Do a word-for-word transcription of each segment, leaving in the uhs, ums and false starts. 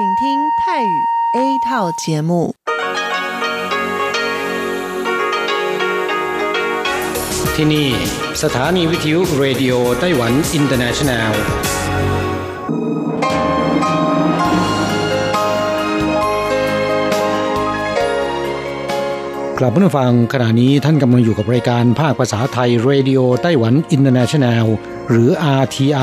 请听泰语 A 套节目ที่นี่สถานีวิทยุเรดิโอไต้หวันอินเตอร์เนชั่นแนลกลับมาฟังขณะนี้ท่านกำลังอยู่กับรายการภาคภาษาไทยเรดิโอไต้หวันอินเตอร์เนชั่นแนลหรือ อาร์ ที ไอ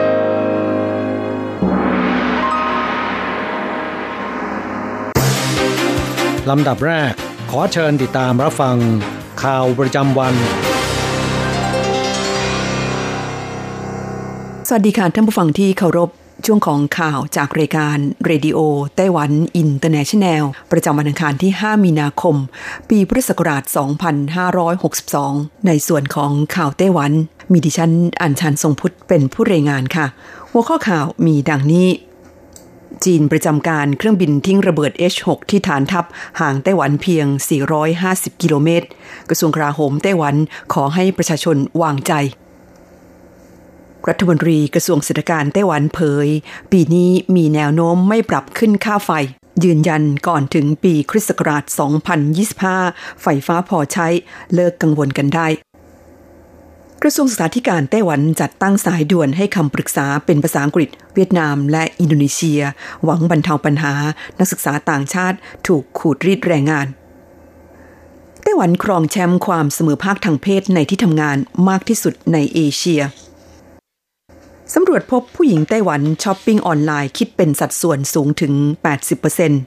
ลำดับแรกขอเชิญติดตามรับฟังข่าวประจำวันสวัสดีค่ะท่านผู้ฟังที่เคารพช่วงของข่าวจากรายการเรดิโอไต้หวันอินเตอร์เนชั่นแนลประจำวันอังคารที่ห้ามีนาคมปีพุทธศักราชสองพันห้าร้อยหกสิบสองในส่วนของข่าวไต้หวันมีดิฉันอัญชันทรงพุทธเป็นผู้รายงานค่ะหัวข้อข่าวมีดังนี้จีนประจำการเครื่องบินทิ้งระเบิด เอช หก ที่ฐานทัพห่างไต้หวันเพียงสี่ร้อยห้าสิบกิโลเมตรกระทรวงกลาโหมไต้หวันขอให้ประชาชนวางใจรัฐมนตรีกระทรวงเศรษฐการไต้หวันเผยปีนี้มีแนวโน้มไม่ปรับขึ้นค่าไฟยืนยันก่อนถึงปีคริสต์ศักราชสองพันยี่สิบห้าไฟฟ้าพอใช้เลิกกังวลกันได้กระทรวงศึกษาธิการไต้หวันจัดตั้งสายด่วนให้คำปรึกษาเป็นภาษาอังกฤษเวียดนามและอินโดนีเซียหวังบรรเทาปัญหานักศึกษาต่างชาติถูกขูดรีดแรงงานไต้หวันครองแชมป์ความเสมอภาคทางเพศในที่ทำงานมากที่สุดในเอเชียสำรวจพบผู้หญิงไต้หวันช้อปปิ้งออนไลน์คิดเป็นสัดส่วนสูงถึง แปดสิบเปอร์เซ็นต์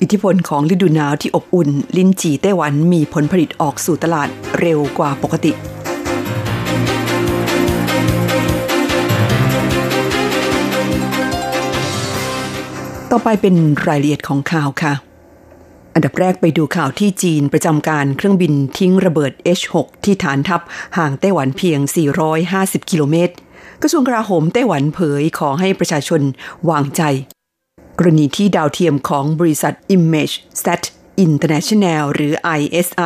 อิทธิพลของฤดูหนาวที่อบอุ่นลิ้นจี่ไต้หวันมีผลผลิตออกสู่ตลาดเร็วกว่าปกติต่อไปเป็นรายละเอียดของข่าวค่ะอันดับแรกไปดูข่าวที่จีนประจำการเครื่องบินทิ้งระเบิด เอช หก ที่ฐานทัพห่างไต้หวันเพียงสี่ร้อยห้าสิบกิโลเมตรกระทรวงกลาโหมไต้หวันเผยขอให้ประชาชนวางใจกรณีที่ดาวเทียมของบริษัท ImageSat International หรือ ไอ เอส ไอ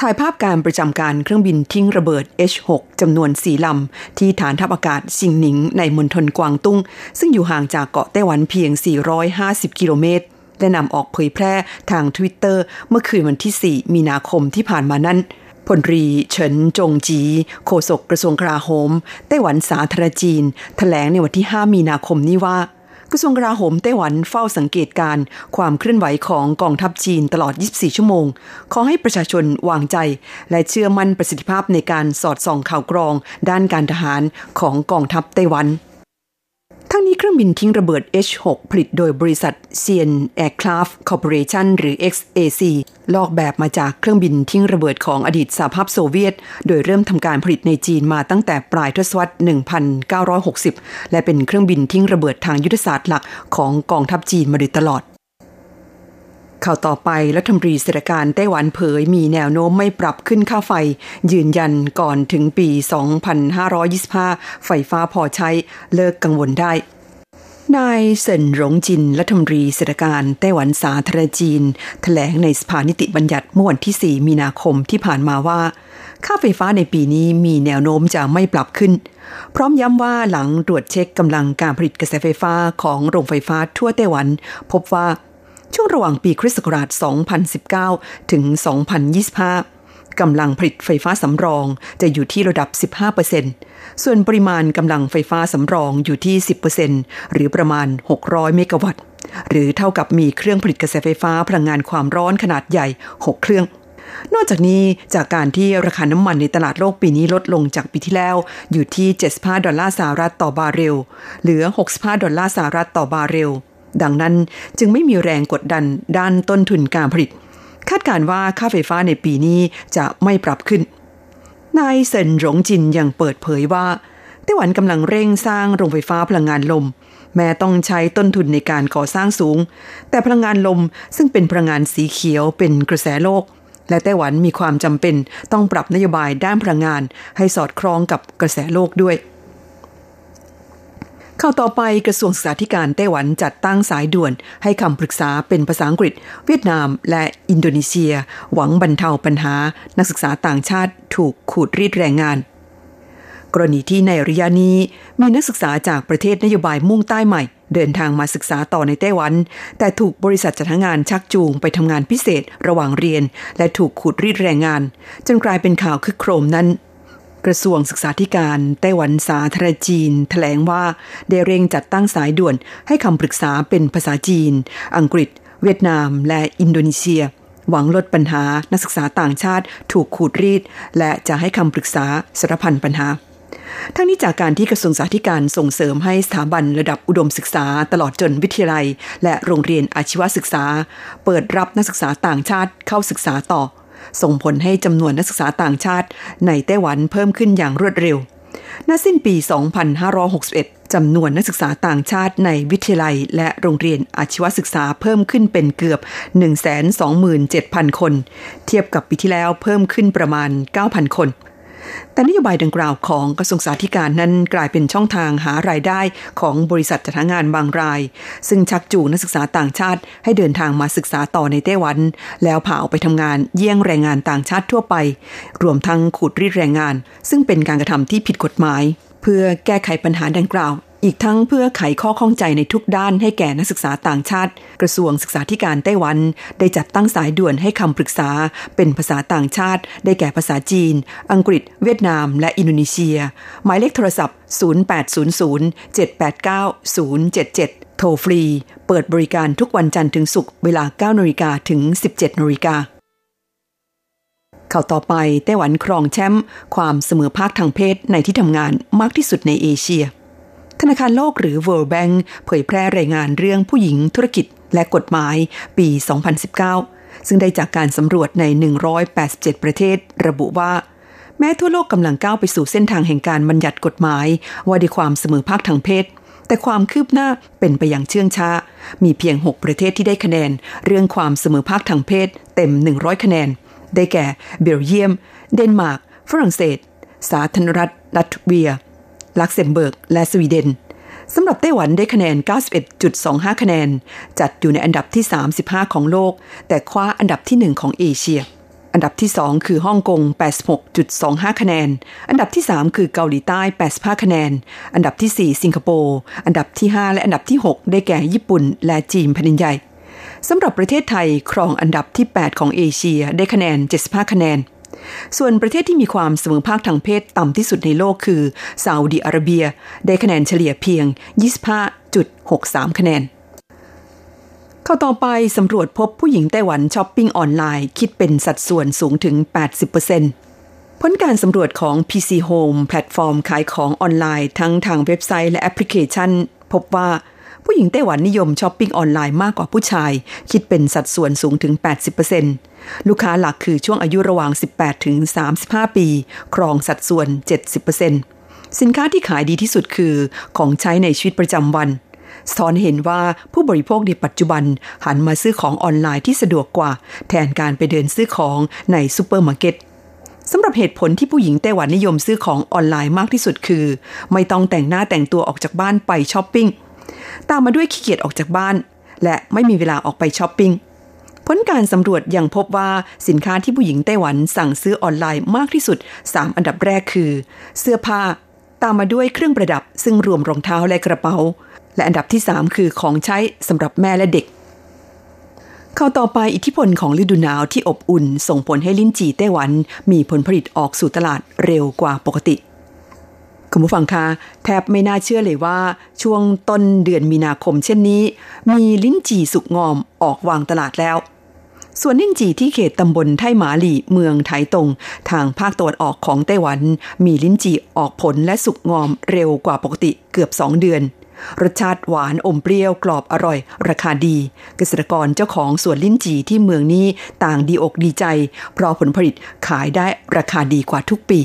ถ่ายภาพการประจำการเครื่องบินทิ้งระเบิด เอช หก จำนวนสี่ลำที่ฐานทัพอากาศซิงหนิงในมณฑลกวางตุ้งซึ่งอยู่ห่างจากเกาะไต้หวันเพียงสี่ร้อยห้าสิบกิโลเมตรและนำออกเผยแพร่ทาง Twitter เมื่อคืนวันที่สี่มีนาคมที่ผ่านมานั้นพลตรีเฉินจงจีโฆษกกระทรวงกลาโหมไต้หวันสาธารณจีนแถลงในวันที่ห้ามีนาคมนี้ว่ากระทรวงกลาโหมไต้หวันเฝ้าสังเกตการความเคลื่อนไหวของกองทัพจีนตลอดยี่สิบสี่ชั่วโมงขอให้ประชาชนวางใจและเชื่อมั่นประสิทธิภาพในการสอดส่องข่าวกรองด้านการทหารของกองทัพไต้หวันทั้งนี้เครื่องบินทิ้งระเบิด เอช หก ผลิตโดยบริษัท Xi'an Aircraft Corporation หรือ เอ็กซ์ เอ ซี ลอกแบบมาจากเครื่องบินทิ้งระเบิดของอดีตสหภาพโซเวียตโดยเริ่มทำการผลิตในจีนมาตั้งแต่ปลายทศวรรษหนึ่งพันเก้าร้อยหกสิบและเป็นเครื่องบินทิ้งระเบิดทางยุทธศาสตร์หลักของกองทัพจีนมาโดยตลอดข่าวต่อไปรัฐมนตรีเศรษฐการไต้หวันเผยมีแนวโน้มไม่ปรับขึ้นค่าไฟยืนยันก่อนถึงปีสองพันห้าร้อยยี่สิบห้าไฟฟ้าพอใช้เลิกกังวลได้นายเซินหลงจินรัฐมนตรีเศรษฐการไต้หวันสาธารณจีนแถลงในสภานิติบัญญัติเมื่อวันที่สี่มีนาคมที่ผ่านมาว่าค่าไฟฟ้าในปีนี้มีแนวโน้มจะไม่ปรับขึ้นพร้อมย้ำว่าหลังตรวจเช็คกำลังการผลิตกระแสไฟฟ้าของโรงไฟฟ้าทั่วไต้หวันพบว่าช่วงระหว่างปีคริสต์ศักราชสองพันสิบเก้าถึงสองพันยี่สิบห้ากำลังผลิตไฟฟ้าสำรองจะอยู่ที่ระดับ สิบห้าเปอร์เซ็นต์ ส่วนปริมาณกำลังไฟฟ้าสำรองอยู่ที่ สิบเปอร์เซ็นต์ หรือประมาณหกร้อยเมกะวัตต์หรือเท่ากับมีเครื่องผลิตกระแสไฟฟ้าพลังงานความร้อนขนาดใหญ่หกเครื่องนอกจากนี้จากการที่ราคาน้ำมันในตลาดโลกปีนี้ลดลงจากปีที่แล้วอยู่ที่เจ็ดสิบห้าดอลลาร์สหรัฐต่อบาร์เรลเหลือหกสิบห้าดอลลาร์สหรัฐต่อบาร์เรลดังนั้นจึงไม่มีแรงกดดันด้านต้นทุนการผลิตคาดการว่าค่าไฟฟ้าในปีนี้จะไม่ปรับขึ้นนายเซินหลงจินยังเปิดเผยว่าไต้หวันกำลังเร่งสร้างโรงไฟฟ้าพลังงานลมแม้ต้องใช้ต้นทุนในการก่อสร้างสูงแต่พลังงานลมซึ่งเป็นพลังงานสีเขียวเป็นกระแสโลก และไต้หวันมีความจำเป็นต้องปรับนโยบายด้านพลังงานให้สอดคล้องกับกระแสโลกด้วยเข้าต่อไปกระทรวงศึกษาธิการไต้หวันจัดตั้งสายด่วนให้คำปรึกษาเป็นภาษาอังกฤษเวียดนามและอินโดนีเซียหวังบรรเทาปัญหานักศึกษาต่างชาติถูกขูดรีดแรงงานกรณีที่ในระยะนี้มีนักศึกษาจากประเทศนโยบายมุ่งใต้ใหม่เดินทางมาศึกษาต่อในไต้หวันแต่ถูกบริษัทจัดหางานชักจูงไปทำงานพิเศษระหว่างเรียนและถูกขูดรีดแรงงานจนกลายเป็นข่าวคึกโครมนั้นกระทรวงศึกษาธิการไต้หวันสาธารณจีนแถลงว่าได้เร่งจัดตั้งสายด่วนให้คำปรึกษาเป็นภาษาจีนอังกฤษเวียดนามและอินโดนีเซียหวังลดปัญหานักศึกษาต่างชาติถูกขูดรีดและจะให้คำปรึกษาสารพันปัญหาทั้งนี้จากการที่กระทรวงศึกษาธิการส่งเสริมให้สถาบันระดับอุดมศึกษาตลอดจนวิทยาลัยและโรงเรียนอาชีวศึกษาเปิดรับนักศึกษาต่างชาติเข้าศึกษาต่อส่งผลให้จำนวนนักศึกษาต่างชาติในไต้หวันเพิ่มขึ้นอย่างรวดเร็วณสิ้นปี สองพันห้าร้อยหกสิบเอ็ด จำนวนนักศึกษาต่างชาติในวิทยาลัยและโรงเรียนอาชีวศึกษาเพิ่มขึ้นเป็นเกือบ หนึ่งแสนสองหมื่นเจ็ดพัน คนเทียบกับปีที่แล้วเพิ่มขึ้นประมาณ เก้าพัน คนแต่นโยบายดังกล่าวของกระทรวงศึกษาธิการนั้นกลายเป็นช่องทางหารายได้ของบริษัทจัดหางานบางรายซึ่งชักจูงนักศึกษาต่างชาติให้เดินทางมาศึกษาต่อในไต้หวันแล้วพาออกไปทำงานเยี่ยงแรงงานต่างชาติทั่วไปรวมทั้งขูดรีดแรงงานซึ่งเป็นการกระทำที่ผิดกฎหมายเพื่อแก้ไขปัญหาดังกล่าวอีกทั้งเพื่อไขข้อข้องใจในทุกด้านให้แก่นักศึกษาต่างชาติกระทรวงศึกษาธิการไต้หวันได้จัดตั้งสายด่วนให้คำปรึกษาเป็นภาษาต่างชาติได้แก่ภาษาจีนอังกฤษเวียดนามและอินโดนีเซียหมายเลขโทรศัพท์ศูนย์ แปด ศูนย์ ศูนย์ เจ็ด แปด เก้า ศูนย์ เจ็ด เจ็ดโทรฟรีเปิดบริการทุกวันจันทร์ถึงศุกร์เวลา เก้านาฬิกา นถึง สิบเจ็ดนาฬิกาข่าวต่อไปไต้หวันครองแชมป์ความเสมอภาคทางเพศในที่ทำงานมากที่สุดในเอเชียธนาคารโลกหรือ World Bank เผยแพร่รายงานเรื่องผู้หญิงธุรกิจและกฎหมายปี สองพันสิบเก้า ซึ่งได้จากการสำรวจใน หนึ่งร้อยแปดสิบเจ็ด ประเทศระบุว่าแม้ทั่วโลกกำลังก้าวไปสู่เส้นทางแห่งการบัญญัติกฎหมายว่าด้วยความเสมอภาคทางเพศแต่ความคืบหน้าเป็นไปอย่างเชื่องช้ามีเพียง หก ประเทศที่ได้คะแนนเรื่องความเสมอภาคทางเพศเต็ม หนึ่งร้อย คะแนนได้แก่เบลเยียมเดนมาร์กฝรั่งเศสสาธารณรัฐลัตเวียลักเซมเบิร์กและสวีเดนสำหรับไต้หวันได้คะแนน เก้าสิบเอ็ดจุดสองห้า คะแนนจัดอยู่ในอันดับที่สามสิบห้าของโลกแต่คว้าอันดับที่หนึ่งของเอเชียอันดับที่สองคือฮ่องกง แปดสิบหกจุดสองห้า คะแนนอันดับที่สามคือเกาหลีใต้แปดสิบห้าคะแนนอันดับที่สี่สิงคโปร์อันดับที่ห้าและอันดับที่หกได้แก่ญี่ปุ่นและจีนแผ่นดินใหญ่สำหรับประเทศไทยครองอันดับที่แปดของเอเชียได้คะแนนเจ็ดสิบห้าคะแนนส่วนประเทศที่มีความเสมอภาคทางเพศต่ำที่สุดในโลกคือซาอุดิอาระเบียได้คะแนนเฉลี่ยเพียง ยี่สิบห้าจุดหกสาม คะแนนเข้าต่อไปสำรวจพบผู้หญิงไต้หวันช้อปปิ้งออนไลน์คิดเป็นสัดส่วนสูงถึง แปดสิบเปอร์เซ็นต์ผลการสำรวจของ พี ซี Home แพลตฟอร์มขายของออนไลน์ทั้งทางเว็บไซต์และแอปพลิเคชันพบว่าผู้หญิงไต้หวันนิยมช้อปปิ้งออนไลน์มากกว่าผู้ชายคิดเป็นสัดส่วนสูงถึง แปดสิบเปอร์เซ็นต์ ลูกค้าหลักคือช่วงอายุระหว่าง สิบแปดถึงสามสิบห้า ปีครองสัดส่วน เจ็ดสิบเปอร์เซ็นต์ สินค้าที่ขายดีที่สุดคือของใช้ในชีวิตประจำวันสะท้อนเห็นว่าผู้บริโภคในปัจจุบันหันมาซื้อของออนไลน์ที่สะดวกกว่าแทนการไปเดินซื้อของในซุปเปอร์มาร์เก็ตสำหรับเหตุผลที่ผู้หญิงไต้หวันนิยมซื้อของออนไลน์มากที่สุดคือไม่ต้องแต่งหน้าแต่งตัวออกจากบ้านไปช้อปปิ้งตามมาด้วยขี้เกียจออกจากบ้านและไม่มีเวลาออกไปช้อปปิ้งผลการสำรวจยังพบว่าสินค้าที่ผู้หญิงไต้หวันสั่งซื้อออนไลน์มากที่สุดสามอันดับแรกคือเสื้อผ้าตามมาด้วยเครื่องประดับซึ่งรวมรองเท้าและกระเป๋าและอันดับที่สามคือของใช้สำหรับแม่และเด็กข่าวต่อไปอิทธิพลของฤดูหนาวที่อบอุ่นส่งผลให้ลิ้นจี่ไต้หวันมีผลผลิตออกสู่ตลาดเร็วกว่าปกติคุณผู้ฟังคะแทบไม่น่าเชื่อเลยว่าช่วงต้นเดือนมีนาคมเช่นนี้มีลิ้นจี่สุกงอมออกวางตลาดแล้วส่วนลิ้นจี่ที่เขตตำบลไทหมาหลี่เมืองไถตงทางภาคตะวันออกของไต้หวันมีลิ้นจี่ออกผลและสุกงอมเร็วกว่าปกติเกือบสองเดือนรสชาติหวานอมเปรี้ยวกรอบอร่อยราคาดีเกษตรกรเจ้าของสวนลิ้นจี่ที่เมืองนี้ต่างดีอกดีใจเพราะผลผลิตขายได้ราคาดีกว่าทุกปี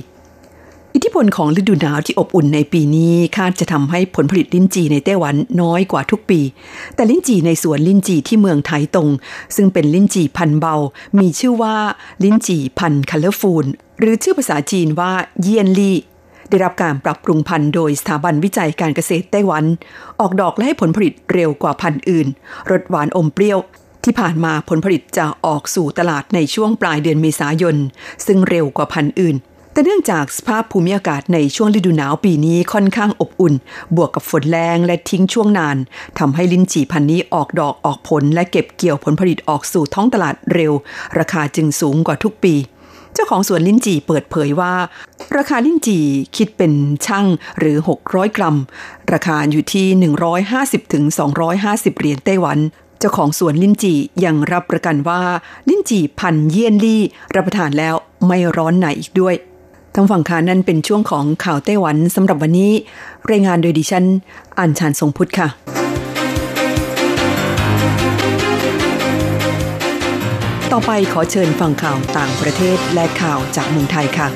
อิทธิพลของฤดูหนาวที่อบอุ่นในปีนี้คาดจะทำให้ผลผลิตลิ้นจี่ในไต้หวันน้อยกว่าทุกปีแต่ลิ้นจี่ในสวนลิ้นจี่ที่เมืองไถตงซึ่งเป็นลิ้นจี่พันธุ์เบามีชื่อว่าลิ้นจี่พันธุ์ Colorful หรือชื่อภาษาจีนว่าเยียนลี่ได้รับการปรับปรุงพันธุ์โดยสถาบันวิจัยการเกษตรไต้หวันออกดอกและให้ผลผลิตเร็วกว่าพันธุ์อื่นรสหวานอมเปรี้ยวที่ผ่านมาผลผลิตจะออกสู่ตลาดในช่วงปลายเดือนเมษายนซึ่งเร็วกว่าพันธุ์อื่นแต่เนื่องจากสภาพภูมิอากาศในช่วงฤดูหนาวปีนี้ค่อนข้างอบอุ่นบวกกับฝนแรงและทิ้งช่วงนานทำให้ลิ้นจี่พันธุ์นี้ออกดอกออกผลและเก็บเกี่ยวผลผลิตออกสู่ท้องตลาดเร็วราคาจึงสูงกว่าทุกปีเจ้าของสวนลิ้นจี่เปิดเผยว่าราคาลิ้นจี่คิดเป็นชั่งหรือหกร้อยกรัมราคาอยู่ที่ หนึ่งร้อยห้าสิบถึงสองร้อยห้าสิบ เหรียญไต้หวันเจ้าของสวนลิ้นจี่ยังรับประกันว่าลิ้นจี่พันธุ์เยี่ยนลี่รับประทานแล้วไม่ร้อนไหนอีกด้วยทั้งฝั่งขานั่นเป็นช่วงของข่าวไต้หวันสำหรับวันนี้รายงานโดยดิฉันอัญชันทรงพุทธค่ะต่อไปขอเชิญฟังข่าวต่างประเทศและข่าวจากเมืองไทยค่ะ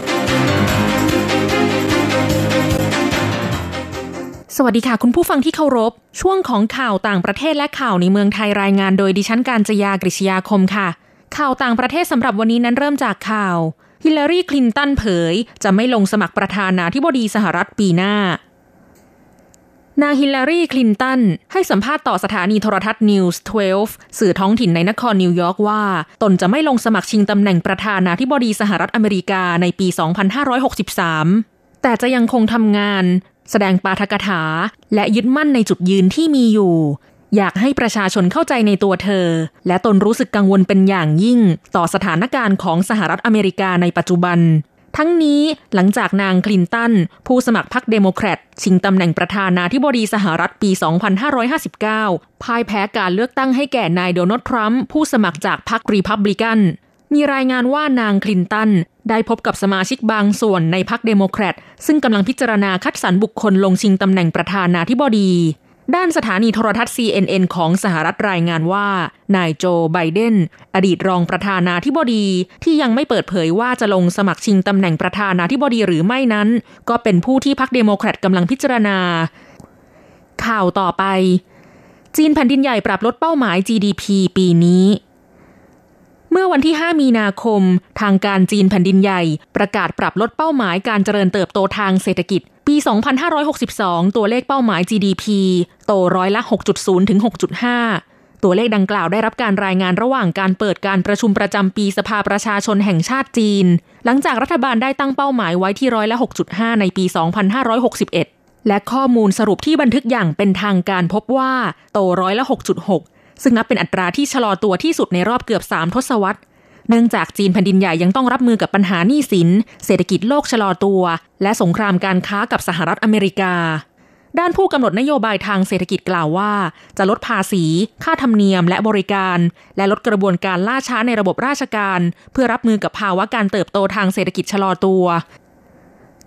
สวัสดีค่ะคุณผู้ฟังที่เคารพช่วงของข่าวต่างประเทศและข่าวในเมืองไทยรายงานโดยดิฉันกัญจยากฤษยาคมค่ะข่าวต่างประเทศสำหรับวันนี้นั้นเริ่มจากข่าวฮิลลารีคลินตันเผยจะไม่ลงสมัครประธานาธิบดีสหรัฐปีหน้านางฮิลลารีคลินตันให้สัมภาษณ์ต่อสถานีโทรทัศน์ News สิบสองสื่อท้องถิ่นในนครนิวยอร์กว่าตนจะไม่ลงสมัครชิงตำแหน่งประธานาธิบดีสหรัฐอเมริกาในปีสองพันห้าร้อยหกสิบสามแต่จะยังคงทำงานแสดงปาฐกถาและยึดมั่นในจุดยืนที่มีอยู่อยากให้ประชาชนเข้าใจในตัวเธอและตนรู้สึกกังวลเป็นอย่างยิ่งต่อสถานการณ์ของสหรัฐอเมริกาในปัจจุบันทั้งนี้หลังจากนางคลินตันผู้สมัครพรรคเดโมแครตชิงตำแหน่งประธานาธิบดีสหรัฐปีสองพันห้าร้อยห้าสิบเก้าพ่ายแพ้การเลือกตั้งให้แก่นายโดนัลด์ทรัมป์ผู้สมัครจากพรรครีพับลิกันมีรายงานว่านางคลินตันได้พบกับสมาชิกบางส่วนในพรรคเดโมแครตซึ่งกำลังพิจารณาคัดสรรบุคคลลงชิงตำแหน่งประธานาธิบดีด้านสถานีโทรทัศน์ ซี เอ็น เอ็น ของสหรัฐรายงานว่านายโจไบเดนอดีตรองประธานาธิบดีที่ยังไม่เปิดเผยว่าจะลงสมัครชิงตำแหน่งประธานาธิบดีหรือไม่นั้นก็เป็นผู้ที่พรรคเดโมแครตกำลังพิจารณาข่าวต่อไปจีนแผ่นดินใหญ่ปรับลดเป้าหมาย จี ดี พี ปีนี้เมื่อวันที่ห้ามีนาคมทางการจีนแผ่นดินใหญ่ประกาศปรับลดเป้าหมายการเจริญเติบโตทางเศรษฐกิจปีสองพันห้าร้อยหกสิบสองตัวเลขเป้าหมาย จี ดี พี โตร้อยละ หกจุดศูนย์ถึงหกจุดห้า ตัวเลขดังกล่าวได้รับการรายงานระหว่างการเปิดการประชุมประจำปีสภาประชาชนแห่งชาติจีนหลังจากรัฐบาลได้ตั้งเป้าหมายไว้ที่ร้อยละ หกจุดห้า ในปีสองพันห้าร้อยหกสิบเอ็ดและข้อมูลสรุปที่บันทึกอย่างเป็นทางการพบว่าโตร้อยละ หกจุดหกซึ่งนับเป็นอัตราที่ชะลอตัวที่สุดในรอบเกือบสามทศวรรษเนื่องจากจีนแผ่นดินใหญ่ยังต้องรับมือกับปัญหาหนี้สินเศรษฐกิจโลกชะลอตัวและสงครามการค้ากับสหรัฐอเมริกาด้านผู้กำหนดนโยบายทางเศรษฐกิจกล่าวว่าจะลดภาษีค่าธรรมเนียมและบริการและลดกระบวนการล่าช้าในระบบราชการเพื่อรับมือกับภาวะการเติบโตทางเศรษฐกิจชะลอตัว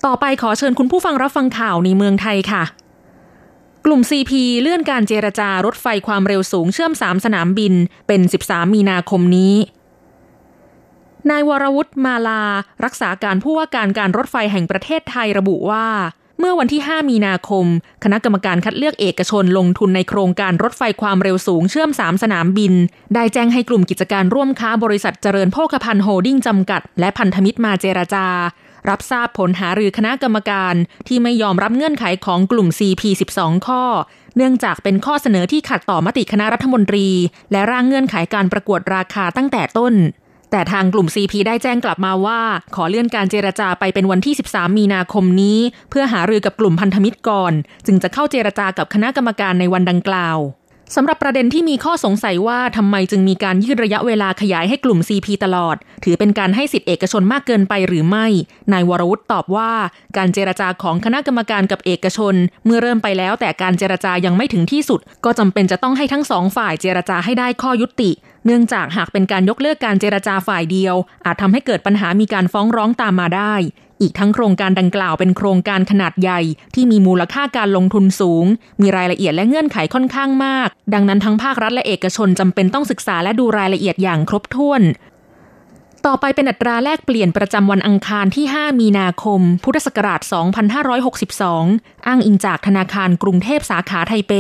ต่อไปขอเชิญคุณผู้ฟังรับฟังข่าวในเมืองไทยค่ะกลุ่ม ซี พี เลื่อนการเจรจารถไฟความเร็วสูงเชื่อมสามสนามบินเป็นสิบสามมีนาคมนี้นายวรวุฒิมาลารักษาการผู้ว่าการการรถไฟแห่งประเทศไทยระบุว่าเมื่อวันที่ห้ามีนาคมคณะกรรมการคัดเลือกเอกชนลงทุนในโครงการรถไฟความเร็วสูงเชื่อมสามสนามบินได้แจ้งให้กลุ่มกิจการร่วมค้าบริษัทเจริญโภคภัณฑ์โฮลดิ้งจำกัดและพันธมิตรมาเจรจารับทราบผลหารือคณะกรรมการที่ไม่ยอมรับเงื่อนไขของกลุ่ม ซี พี สิบสอง ข้อเนื่องจากเป็นข้อเสนอที่ขัดต่อมติคณะรัฐมนตรีและร่างเงื่อนไขการประกวดราคาตั้งแต่ต้นแต่ทางกลุ่ม ซี พี ได้แจ้งกลับมาว่าขอเลื่อนการเจรจาไปเป็นวันที่สิบสามมีนาคมนี้เพื่อหารือกับกลุ่มพันธมิตรก่อนจึงจะเข้าเจรจากับคณะกรรมการในวันดังกล่าวสำหรับประเด็นที่มีข้อสงสัยว่าทำไมจึงมีการยืดระยะเวลาขยายให้กลุ่ม ซี พี ตลอดถือเป็นการให้สิทธิเอกชนมากเกินไปหรือไม่นายวรวุฒิตอบว่าการเจรจาของคณะกรรมการกับเอกชนเมื่อเริ่มไปแล้วแต่การเจรจายังไม่ถึงที่สุดก็จำเป็นจะต้องให้ทั้งสองฝ่ายเจรจาให้ได้ข้อยุติเนื่องจากหากเป็นการยกเลิกการเจรจาฝ่ายเดียวอาจทำให้เกิดปัญหามีการฟ้องร้องตามมาได้อีกทั้งโครงการดังกล่าวเป็นโครงการขนาดใหญ่ที่มีมูลค่าการลงทุนสูงมีรายละเอียดและเงื่อนไขค่อนข้างมากดังนั้นทั้งภาครัฐและเอกชนจำเป็นต้องศึกษาและดูรายละเอียดอย่างครบถ้วน ต่อไปเป็นอัตราแลกเปลี่ยนประจำวันอังคารที่ห้ามีนาคมพุทธศักราชสองพันห้าร้อยหกสิบสองอ้างอิงจากธนาคารกรุงเทพสาขาไทเป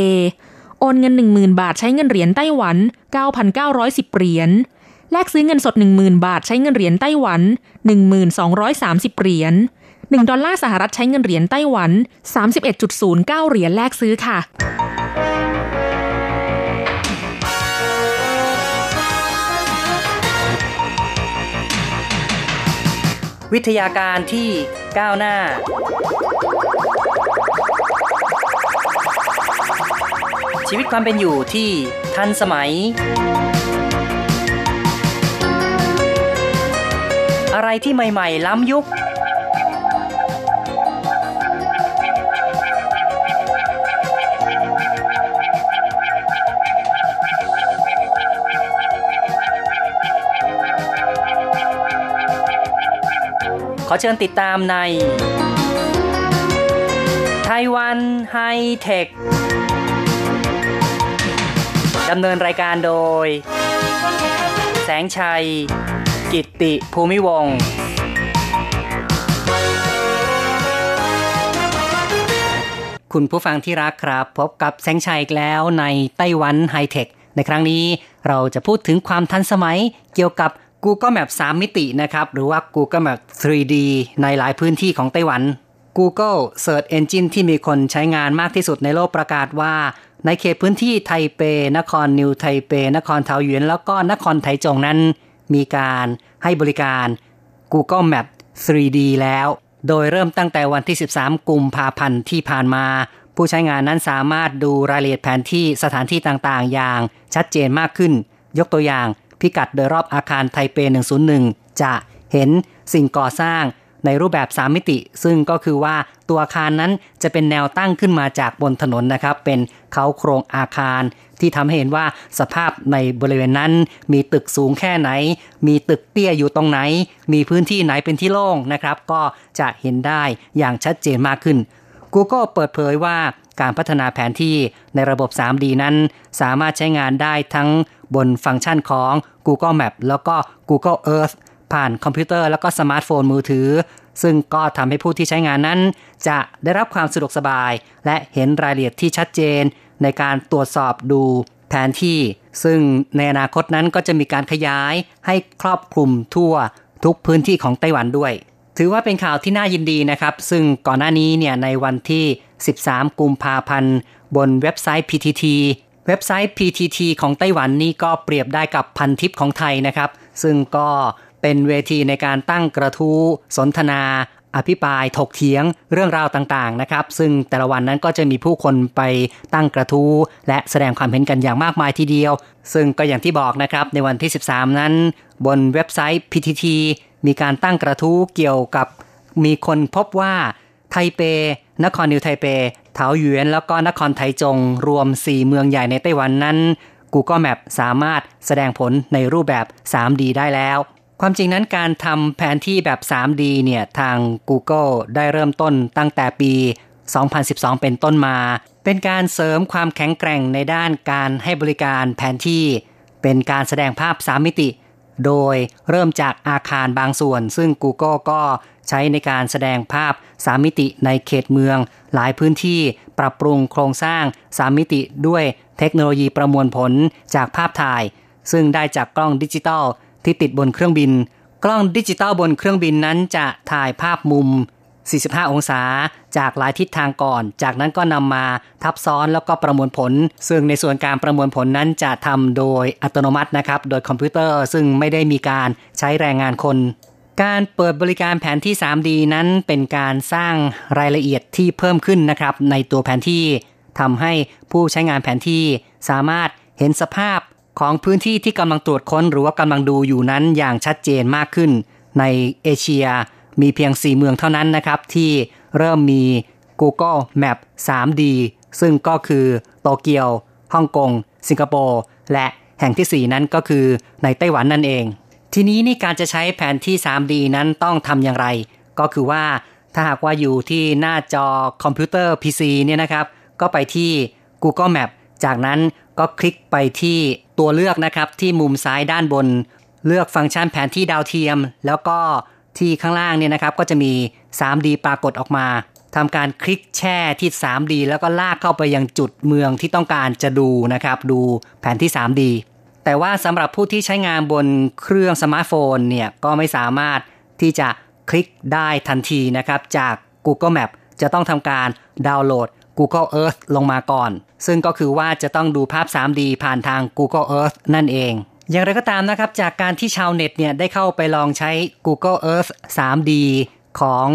โอนเงิน หนึ่งหมื่น บาทใช้เงินเหรียญไต้หวัน เก้าพันเก้าร้อยสิบ เหรียญแลกซื้อเงินสด หนึ่งหมื่น บาทใช้เงินเหรียญไต้หวัน หนึ่งพันสองร้อยสามสิบ เหรียญหนึ่งดอลลาร์สหรัฐใช้เงินเหรียญไต้หวัน สามสิบเอ็ดจุดศูนย์เก้า เหรียญแลกซื้อค่ะวิทยาการที่ก้าวหน้าชีวิตความเป็นอยู่ที่ทันสมัยอะไรที่ใหม่ๆล้ำยุคขอเชิญติดตามในไต้หวันไฮเทคดำเนินรายการโดยแสงชัยกิตติภูมิวงศ์คุณผู้ฟังที่รักครับพบกับแสงชัยอีกแล้วในไต้หวันไฮเทคในครั้งนี้เราจะพูดถึงความทันสมัยเกี่ยวกับGoogle Maps สาม มิตินะครับหรือว่า Google Maps ทรี ดี ในหลายพื้นที่ของไต้หวัน Google Search Engine ที่มีคนใช้งานมากที่สุดในโลกประกาศว่าในเขตพื้นที่ไทเปนครนิวไทเปนครเทาหยวนแล้วก็นครไถจงนั้นมีการให้บริการ Google Maps ทรี ดี แล้วโดยเริ่มตั้งแต่วันที่สิบสามกุมภาพันธ์ที่ผ่านมาผู้ใช้งานนั้นสามารถดูรายละเอียดแผนที่สถานที่ต่างๆอย่างชัดเจนมากขึ้นยกตัวอย่างพิกัดโดยรอบอาคารไทเปหนึ่งศูนย์หนึ่งจะเห็นสิ่งก่อสร้างในรูปแบบสามมิติซึ่งก็คือว่าตัวอาคารนั้นจะเป็นแนวตั้งขึ้นมาจากบนถนนนะครับเป็นเค้าโครงอาคารที่ทำให้เห็นว่าสภาพในบริเวณนั้นมีตึกสูงแค่ไหนมีตึกเตี้ยอยู่ตรงไหนมีพื้นที่ไหนเป็นที่โล่งนะครับก็จะเห็นได้อย่างชัดเจนมากขึ้น Google เปิดเผยว่าการพัฒนาแผนที่ในระบบ ทรี ดี นั้นสามารถใช้งานได้ทั้งบนฟังก์ชันของ Google Maps แล้วก็ Google Earth ผ่านคอมพิวเตอร์แล้วก็สมาร์ทโฟนมือถือซึ่งก็ทำให้ผู้ที่ใช้งานนั้นจะได้รับความสะดวกสบายและเห็นรายละเอียดที่ชัดเจนในการตรวจสอบดูแผนที่ซึ่งในอนาคตนั้นก็จะมีการขยายให้ครอบคลุมทั่วทุกพื้นที่ของไต้หวันด้วยถือว่าเป็นข่าวที่น่ายินดีนะครับซึ่งก่อนหน้านี้เนี่ยในวันที่สิบสามกุมภาพันธ์บนเว็บไซต์ พี ที ที เว็บไซต์ พี ที ที ของไต้หวันนี่ก็เปรียบได้กับพันทิปของไทยนะครับซึ่งก็เป็นเวทีในการตั้งกระทู้สนทนาอภิปรายถกเถียงเรื่องราวต่างๆนะครับซึ่งแต่ละวันนั้นก็จะมีผู้คนไปตั้งกระทู้และแสดงความเห็นกันอย่างมากมายทีเดียวซึ่งก็อย่างที่บอกนะครับในวันที่สิบสามนั้นบนเว็บไซต์ พี ที ที มีการตั้งกระทู้เกี่ยวกับมีคนพบว่าไทเปนครนิวไทเปเถาหยวนแล้วก็นครไถจงรวมสี่เมืองใหญ่ในไต้หวันนั้น Google Map สามารถแสดงผลในรูปแบบ ทรี ดี ได้แล้วความจริงนั้นการทำแผนที่แบบ ทรี ดี เนี่ยทาง Google ได้เริ่มต้นตั้งแต่ปีสองพันสิบสองเป็นต้นมาเป็นการเสริมความแข็งแกร่งในด้านการให้บริการแผนที่เป็นการแสดงภาพสามมิติโดยเริ่มจากอาคารบางส่วนซึ่ง Google ก็ใช้ในการแสดงภาพสามมิติในเขตเมืองหลายพื้นที่ปรับปรุงโครงสร้างสามมิติด้วยเทคโนโลยีประมวลผลจากภาพถ่ายซึ่งได้จากกล้องดิจิตอลที่ติดบนเครื่องบินกล้องดิจิตอลบนเครื่องบินนั้นจะถ่ายภาพมุมสี่สิบห้าองศาจากหลายทิศทางก่อนจากนั้นก็นำมาทับซ้อนแล้วก็ประมวลผลซึ่งในส่วนการประมวลผลนั้นจะทำโดยอัตโนมัตินะครับโดยคอมพิวเตอร์ซึ่งไม่ได้มีการใช้แรงงานคนการเปิดบริการแผนที่ ทรี ดี นั้นเป็นการสร้างรายละเอียดที่เพิ่มขึ้นนะครับในตัวแผนที่ทำให้ผู้ใช้งานแผนที่สามารถเห็นสภาพของพื้นที่ที่กำลังตรวจค้นหรือว่ากำลังดูอยู่นั้นอย่างชัดเจนมากขึ้นในเอเชียมีเพียงสี่เมืองเท่านั้นนะครับที่เริ่มมี Google Map ทรี ดี ซึ่งก็คือโตเกียวฮ่องกงสิงคโปร์และแห่งที่สี่นั้นก็คือในไต้หวันนั่นเองทีนี้นี่การจะใช้แผนที่ ทรี ดี นั้นต้องทำอย่างไรก็คือว่าถ้าหากว่าอยู่ที่หน้าจอคอมพิวเตอร์ พี ซี เนี่ยนะครับก็ไปที่ Google Map จากนั้นก็คลิกไปที่ตัวเลือกนะครับที่มุมซ้ายด้านบน เลือกฟังก์ชันแผนที่ดาวเทียมแล้วก็ที่ข้างล่างเนี่ยนะครับก็จะมี ทรีดี ปรากฏออกมาทำการคลิกแช่ที่ ทรีดี แล้วก็ลากเข้าไปยังจุดเมืองที่ต้องการจะดูนะครับดูแผนที่ ทรีดี แต่ว่าสำหรับผู้ที่ใช้งานบนเครื่องสมาร์ทโฟนเนี่ยก็ไม่สามารถที่จะคลิกได้ทันทีนะครับจาก Google Map จะต้องทำการดาวน์โหลด Google Earth ลงมาก่อนซึ่งก็คือว่าจะต้องดูภาพ ทรีดี ผ่านทาง Google Earth นั่นเองอย่างไรก็ตามนะครับจากการที่ชาวเน็ตเนี่ยได้เข้าไปลองใช้ Google Earth ทรีดี ของ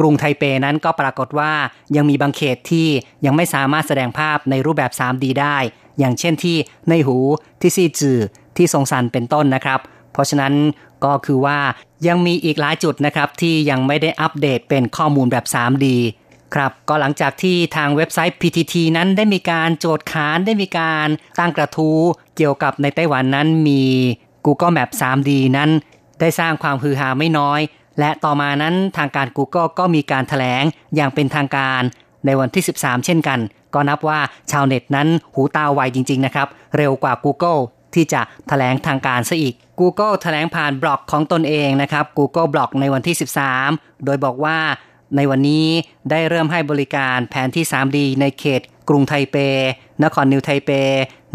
กรุงไทเปนั้นก็ปรากฏว่ายังมีบางเขตที่ยังไม่สามารถแสดงภาพในรูปแบบ ทรีดี ได้อย่างเช่นที่ในหูที่ซีจื่อที่ซงซันเป็นต้นนะครับเพราะฉะนั้นก็คือว่ายังมีอีกหลายจุดนะครับที่ยังไม่ได้อัปเดตเป็นข้อมูลแบบ ทรีดี ครับก็หลังจากที่ทางเว็บไซต์ พี ที ที นั้นได้มีการโจทย์ค้านได้มีการตั้งกระทู้เกี่ยวกับในไต้หวันนั้นมี Google Map ทรีดี นั้นได้สร้างความฮือฮาไม่น้อยและต่อมานั้นทางการ Google ก็มีการแถลงอย่างเป็นทางการในวันที่สิบสามเช่นกันก็นับว่าชาวเน็ตนั้นหูตาไวจริงๆนะครับเร็วกว่า Google ที่จะแถลงทางการซะอีก Google แถลงผ่านบล็อกของตนเองนะครับ Google บล็อกในวันที่สิบสามโดยบอกว่าในวันนี้ได้เริ่มให้บริการแผนที่ ทรีดี ในเขตกรุงไทเปนครนิวไทเป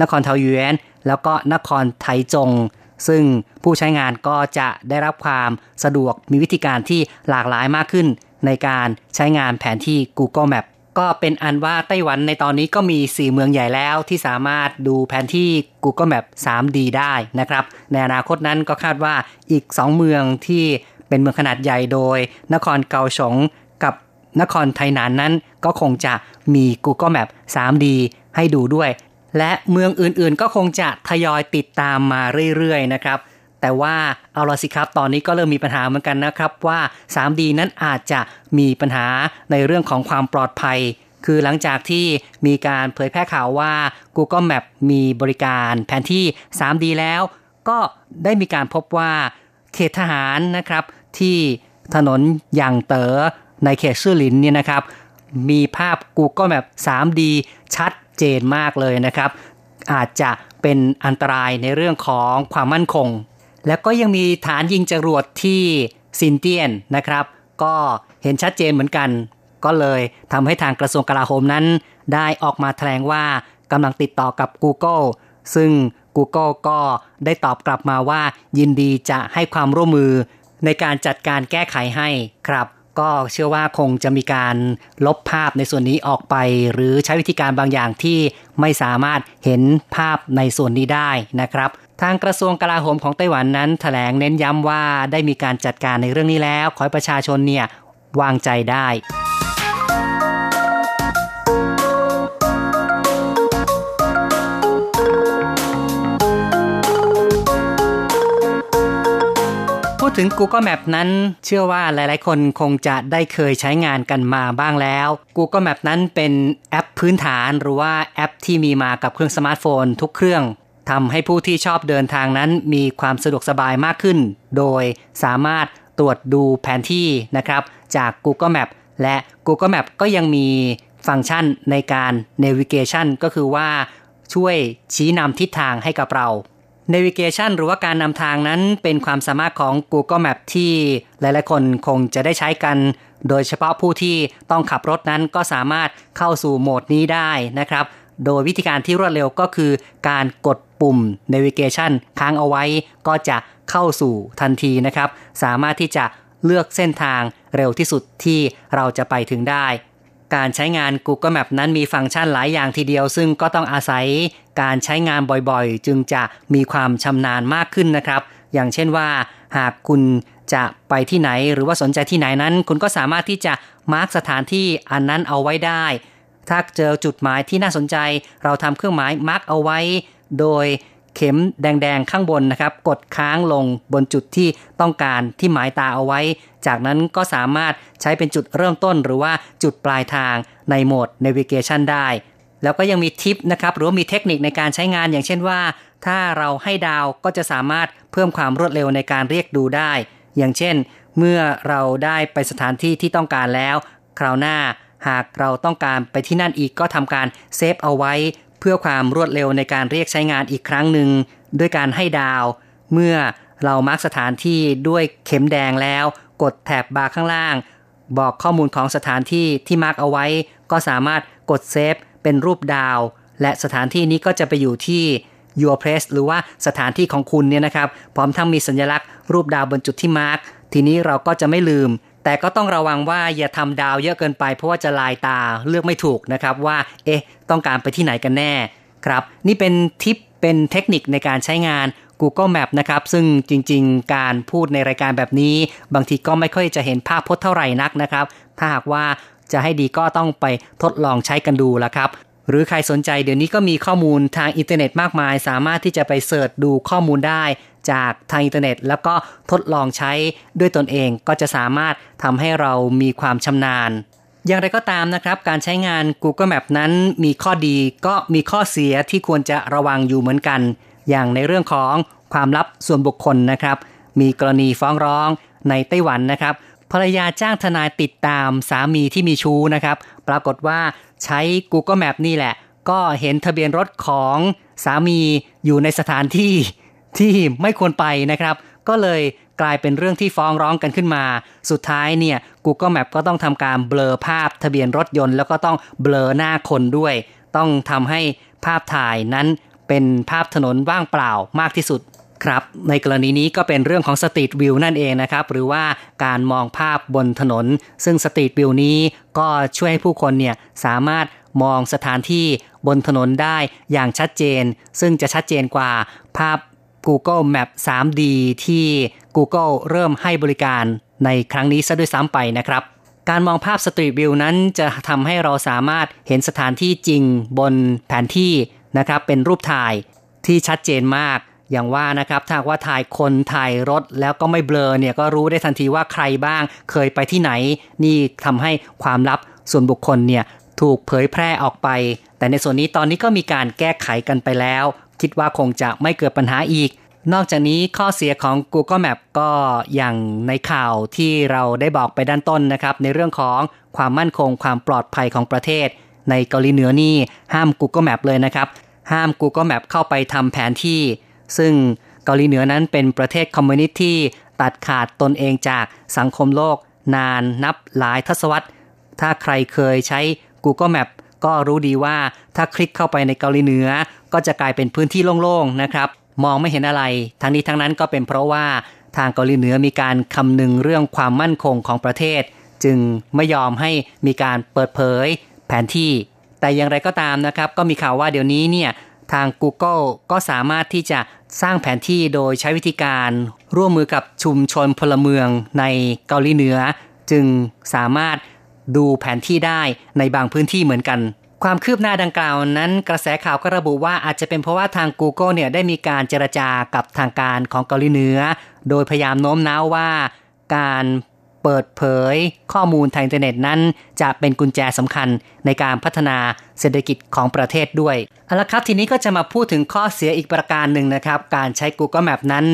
นครเทาหยวนแล้วก็นครไทจงซึ่งผู้ใช้งานก็จะได้รับความสะดวกมีวิธีการที่หลากหลายมากขึ้นในการใช้งานแผนที่ Google Map ก็เป็นอันว่าไต้หวันในตอนนี้ก็มีสี่เมืองใหญ่แล้วที่สามารถดูแผนที่ Google Map ทรีดี ได้นะครับในอนาคตนั้นก็คาดว่าอีกสองเมืองที่เป็นเมืองขนาดใหญ่โดยนครเกาสงกับนครไทหนานนั้นก็คงจะมี Google Map ทรีดี ให้ดูด้วยและเมืองอื่นๆก็คงจะทยอยติดตามมาเรื่อยๆนะครับแต่ว่าเอาล่ะสิครับตอนนี้ก็เริ่มมีปัญหาเหมือนกันนะครับว่า ทรีดี นั้นอาจจะมีปัญหาในเรื่องของความปลอดภัยคือหลังจากที่มีการเผยแพร่ข่าวว่า Google Map มีบริการแผนที่ ทรีดี แล้วก็ได้มีการพบว่าเขตทหารนะครับที่ถนนหยางเต๋อในเขตซื่อหลินเนี่ยนะครับมีภาพ Google Map ทรีดี ชัดเจนมากเลยนะครับอาจจะเป็นอันตรายในเรื่องของความมั่นคงแล้วก็ยังมีฐานยิงจรวดที่ซินเตียนนะครับก็เห็นชัดเจนเหมือนกันก็เลยทำให้ทางกระทรวงกลาโหมนั้นได้ออกมาแถลงว่ากำลังติดต่อกับ Google ซึ่ง Google ก็ได้ตอบกลับมาว่ายินดีจะให้ความร่วมมือในการจัดการแก้ไขให้ครับก็เชื่อว่าคงจะมีการลบภาพในส่วนนี้ออกไปหรือใช้วิธีการบางอย่างที่ไม่สามารถเห็นภาพในส่วนนี้ได้นะครับทางกระทรวงกลาโหมของไต้หวันนั้นแถลงเน้นย้ำว่าได้มีการจัดการในเรื่องนี้แล้วขอให้ประชาชนเนี่ยวางใจได้ถึง Google Map นั้นเชื่อว่าหลายๆคนคงจะได้เคยใช้งานกันมาบ้างแล้ว Google Map นั้นเป็นแอปพื้นฐานหรือว่าแอปที่มีมากับเครื่องสมาร์ทโฟนทุกเครื่องทำให้ผู้ที่ชอบเดินทางนั้นมีความสะดวกสบายมากขึ้นโดยสามารถตรวจดูแผนที่นะครับจาก Google Map และ Google Map ก็ยังมีฟังก์ชันในการ Navigation ก็คือว่าช่วยชี้นำทิศทางให้กับเราNavigation หรือว่าการนำทางนั้นเป็นความสามารถของ Google Map ที่หลายๆคนคงจะได้ใช้กันโดยเฉพาะผู้ที่ต้องขับรถนั้นก็สามารถเข้าสู่โหมดนี้ได้นะครับโดยวิธีการที่รวดเร็วก็คือการกดปุ่ม Navigation ค้างเอาไว้ก็จะเข้าสู่ทันทีนะครับสามารถที่จะเลือกเส้นทางเร็วที่สุดที่เราจะไปถึงได้การใช้งาน Google Map นั้นมีฟังก์ชันหลายอย่างทีเดียวซึ่งก็ต้องอาศัยการใช้งานบ่อยๆจึงจะมีความชำนาญมากขึ้นนะครับอย่างเช่นว่าหากคุณจะไปที่ไหนหรือว่าสนใจที่ไหนนั้นคุณก็สามารถที่จะมาร์คสถานที่อันนั้นเอาไว้ได้ถ้าเจอจุดหมายที่น่าสนใจเราทำเครื่องหมายมาร์คเอาไว้โดยเข็มแดงๆข้างบนนะครับกดค้างลงบนจุดที่ต้องการที่หมายตาเอาไว้จากนั้นก็สามารถใช้เป็นจุดเริ่มต้นหรือว่าจุดปลายทางในโหมด Navigation ได้แล้วก็ยังมีทิปนะครับหรือมีเทคนิคในการใช้งานอย่างเช่นว่าถ้าเราให้ดาวก็จะสามารถเพิ่มความรวดเร็วในการเรียกดูได้อย่างเช่นเมื่อเราได้ไปสถานที่ที่ต้องการแล้วคราวหน้าหากเราต้องการไปที่นั่นอีกก็ทำการเซฟเอาไว้เพื่อความรวดเร็วในการเรียกใช้งานอีกครั้งหนึ่งด้วยการให้ดาวเมื่อ เรามาร์คสถานที่ด้วยเข็มแดงแล้วกดแถบบาร์ข้างล่างบอกข้อมูลของสถานที่ที่มาร์คเอาไว้ก็สามารถกดเซฟเป็นรูปดาวและสถานที่นี้ก็จะไปอยู่ที่ Your Place หรือว่าสถานที่ของคุณเนี่ยนะครับพร้อมทั้งมีสัญลักษณ์รูปดาวบนจุดที่มาร์คทีนี้เราก็จะไม่ลืมแต่ก็ต้องระวังว่าอย่าทำดาวเยอะเกินไปเพราะว่าจะลายตาเลือกไม่ถูกนะครับว่าเอ๊ะต้องการไปที่ไหนกันแน่ครับนี่เป็นทิปเป็นเทคนิคในการใช้งาน Google Map นะครับซึ่งจริงๆการพูดในรายการแบบนี้บางทีก็ไม่ค่อยจะเห็นภาพพจน์เท่าไหร่นักนะครับถ้าหากว่าจะให้ดีก็ต้องไปทดลองใช้กันดูละครับหรือใครสนใจเดี๋ยวนี้ก็มีข้อมูลทางอินเทอร์เน็ตมากมายสามารถที่จะไปเสิร์ชดูข้อมูลได้จากทางอินเทอร์เน็ตแล้วก็ทดลองใช้ด้วยตนเองก็จะสามารถทำให้เรามีความชำนาญอย่างไรก็ตามนะครับการใช้งาน Google Map นั้นมีข้อดีก็มีข้อเสียที่ควรจะระวังอยู่เหมือนกันอย่างในเรื่องของความลับส่วนบุคคลนะครับมีกรณีฟ้องร้องในไต้หวันนะครับภรรยาจ้างทนายติดตามสามีที่มีชู้นะครับปรากฏว่าใช้ Google Map นี่แหละก็เห็นทะเบียนรถของสามีอยู่ในสถานที่ที่ไม่ควรไปนะครับก็เลยกลายเป็นเรื่องที่ฟ้องร้องกันขึ้นมาสุดท้ายเนี่ย Google Map ก็ต้องทำการเบลอภาพทะเบียนรถยนต์แล้วก็ต้องเบลอหน้าคนด้วยต้องทำให้ภาพถ่ายนั้นเป็นภาพถนนว่างเปล่ามากที่สุดครับในกรณีนี้ก็เป็นเรื่องของ Street View นั่นเองนะครับหรือว่าการมองภาพบนถนนซึ่ง Street View นี้ก็ช่วยให้ผู้คนเนี่ยสามารถมองสถานที่บนถนนได้อย่างชัดเจนซึ่งจะชัดเจนกว่าภาพ Google Map ทรี ดี ที่ Google เริ่มให้บริการในครั้งนี้ซะด้วยซ้ำไปนะครับการมองภาพ Street View นั้นจะทำให้เราสามารถเห็นสถานที่จริงบนแผนที่นะครับเป็นรูปถ่ายที่ชัดเจนมากอย่างว่านะครับถ้าว่าถ่ายคนถ่ายรถแล้วก็ไม่เบลอเนี่ยก็รู้ได้ทันทีว่าใครบ้างเคยไปที่ไหนนี่ทำให้ความลับส่วนบุคคลเนี่ยถูกเผยแพร่ออกไปแต่ในส่วนนี้ตอนนี้ก็มีการแก้ไขกันไปแล้วคิดว่าคงจะไม่เกิดปัญหาอีกนอกจากนี้ข้อเสียของ Google Map ก็อย่างในข่าวที่เราได้บอกไปด้านต้นนะครับในเรื่องของความมั่นคงความปลอดภัยของประเทศในเกาหลีเหนือนี่ห้าม Google Map เลยนะครับห้าม Google Map เข้าไปทำแผนที่ซึ่งเกาหลีเหนือนั้นเป็นประเทศคอมมิวนิสต์ที่ตัดขาดตนเองจากสังคมโลกนานนับหลายทศวรรษถ้าใครเคยใช้ Google Map ก็รู้ดีว่าถ้าคลิกเข้าไปในเกาหลีเหนือก็จะกลายเป็นพื้นที่โล่งๆนะครับมองไม่เห็นอะไรทั้งนี้ทั้งนั้นก็เป็นเพราะว่าทางเกาหลีเหนือมีการคำนึงเรื่องความมั่นคงของประเทศจึงไม่ยอมให้มีการเปิดเผยแผนที่แต่อย่างไรก็ตามนะครับก็มีข่าวว่าเดี๋ยวนี้เนี่ยทาง Google ก็สามารถที่จะสร้างแผนที่โดยใช้วิธีการร่วมมือกับชุมชนพลเมืองในเกาหลีเหนือจึงสามารถดูแผนที่ได้ในบางพื้นที่เหมือนกันความคืบหน้าดังกล่าวนั้นกระแสข่าวก็ระบุว่าอาจจะเป็นเพราะว่าทาง Google เนี่ยได้มีการเจรจากับทางการของเกาหลีเหนือโดยพยายามโน้มน้าวว่าการเปิดเผยข้อมูลทางอินเทอร์เน็ตนั้นจะเป็นกุญแจสำคัญในการพัฒนาเศรษฐกิจของประเทศด้วยเอาละครับทีนี้ก็จะมาพูดถึงข้อเสียอีกประการหนึ่งนะครับการใช้ Google Map นั้น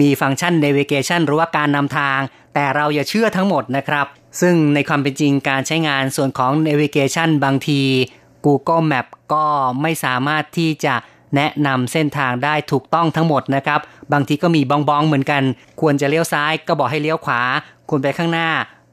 มีฟังก์ชัน Navigation หรือว่าการนำทางแต่เราอย่าเชื่อทั้งหมดนะครับซึ่งในความเป็นจริงการใช้งานส่วนของ Navigation บางที Google Map ก็ไม่สามารถที่จะแนะนำเส้นทางได้ถูกต้องทั้งหมดนะครับบางทีก็มีบ้องบ้องเหมือนกันควรจะเลี้ยวซ้ายก็บอกให้เลี้ยวขวาควรไปข้างหน้า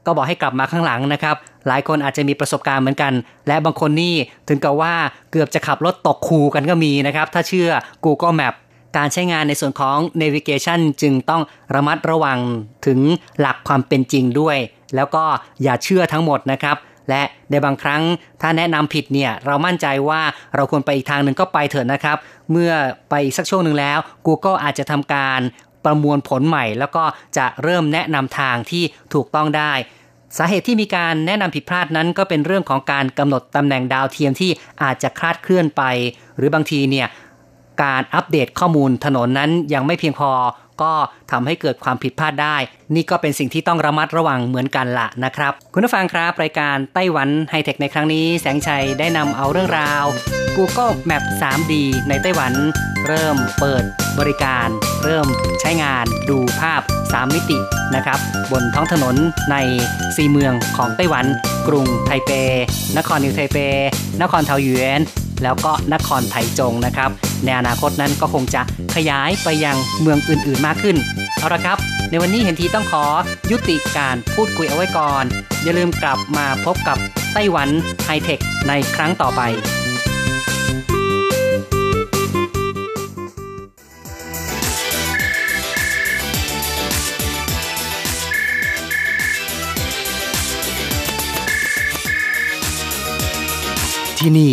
ก็บอกให้กลับมาข้างหลังนะครับหลายคนอาจจะมีประสบการณ์เหมือนกันและบางคนนี่ถึงกับว่าเกือบจะขับรถตกคูกันก็มีนะครับถ้าเชื่อ Google Map การใช้งานในส่วนของ Navigation จึงต้องระมัดระวังถึงหลักความเป็นจริงด้วยแล้วก็อย่าเชื่อทั้งหมดนะครับและในบางครั้งถ้าแนะนำผิดเนี่ยเรามั่นใจว่าเราควรไปอีกทางหนึ่งก็ไปเถอะนะครับเมื่อไปอีกสักช่วงหนึ่งแล้ว Google อาจจะทำการประมวลผลใหม่แล้วก็จะเริ่มแนะนำทางที่ถูกต้องได้สาเหตุที่มีการแนะนำผิดพลาดนั้นก็เป็นเรื่องของการกำหนดตำแหน่งดาวเทียมที่อาจจะคลาดเคลื่อนไปหรือบางทีเนี่ยการอัปเดตข้อมูลถนนนั้นยังไม่เพียงพอก็ทำให้เกิดความผิดพลาดได้นี่ก็เป็นสิ่งที่ต้องระมัดระวังเหมือนกันละนะครับคุณผู้ฟังครับรายการไต้หวันไฮเทคในครั้งนี้แสงชัยได้นำเอาเรื่องราว Google Map ทรี ดี ในไต้หวันเริ่มเปิดบริการเริ่มใช้งานดูภาพสามมิตินะครับบนท้องถนนในสี่เมืองของไต้หวันกรุงไทเปนครนิวไทเปนครเทาหยวนแล้วก็นครไถจงนะครับในอนาคตนั้นก็คงจะขยายไปยังเมืองอื่นๆมากขึ้น เอาละครับในวันนี้เห็นทีต้องขอยุติการพูดคุยเอาไว้ก่อนอย่าลืมกลับมาพบกับไต้หวันไฮเทคในครั้งต่อไปที่นี่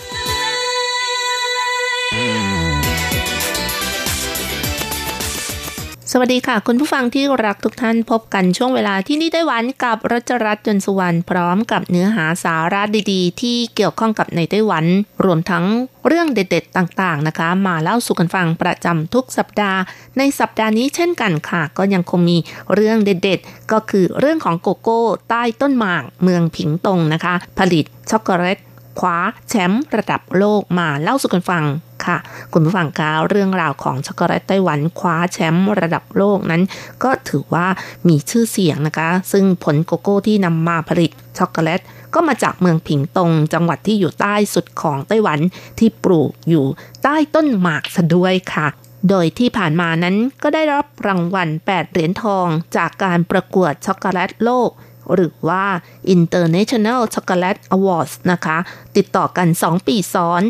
สวัสดีค่ะคุณผู้ฟังที่รักทุกท่านพบกันช่วงเวลาที่นี่ไต้หวันกับรัชรัตน์จนสุวรรณพร้อมกับเนื้อหาสาระดีๆที่เกี่ยวข้องกับในไต้หวันรวมทั้งเรื่องเด็ดๆต่างๆนะคะมาเล่าสู่กันฟังประจำทุกสัปดาห์ในสัปดาห์นี้เช่นกันค่ะก็ยังคงมีเรื่องเด็ดๆก็คือเรื่องของโกโก้ใต้ต้นหมากเมืองผิงตงนะคะผลิตช็อกโกแลตคว้าแชมป์ระดับโลกมาเล่าสู่กันฟังค่ะคุณผู้ฟังคะเรื่องราวของช็อกโกแลตไต้หวันคว้าแชมป์ระดับโลกนั้นก็ถือว่ามีชื่อเสียงนะคะซึ่งผลโกโก้ที่นำมาผลิตช็อกโกแลตก็มาจากเมืองผิงตงจังหวัดที่อยู่ใต้สุดของไต้หวันที่ปลูกอยู่ใต้ต้นหมากซะด้วยค่ะโดยที่ผ่านมานั้นก็ได้รับรางวัลแปดเหรียญทองจากการประกวดช็อกโกแลตโลกหรือว่า International Chocolate Awards นะคะติดต่อกันสองปีซ้อน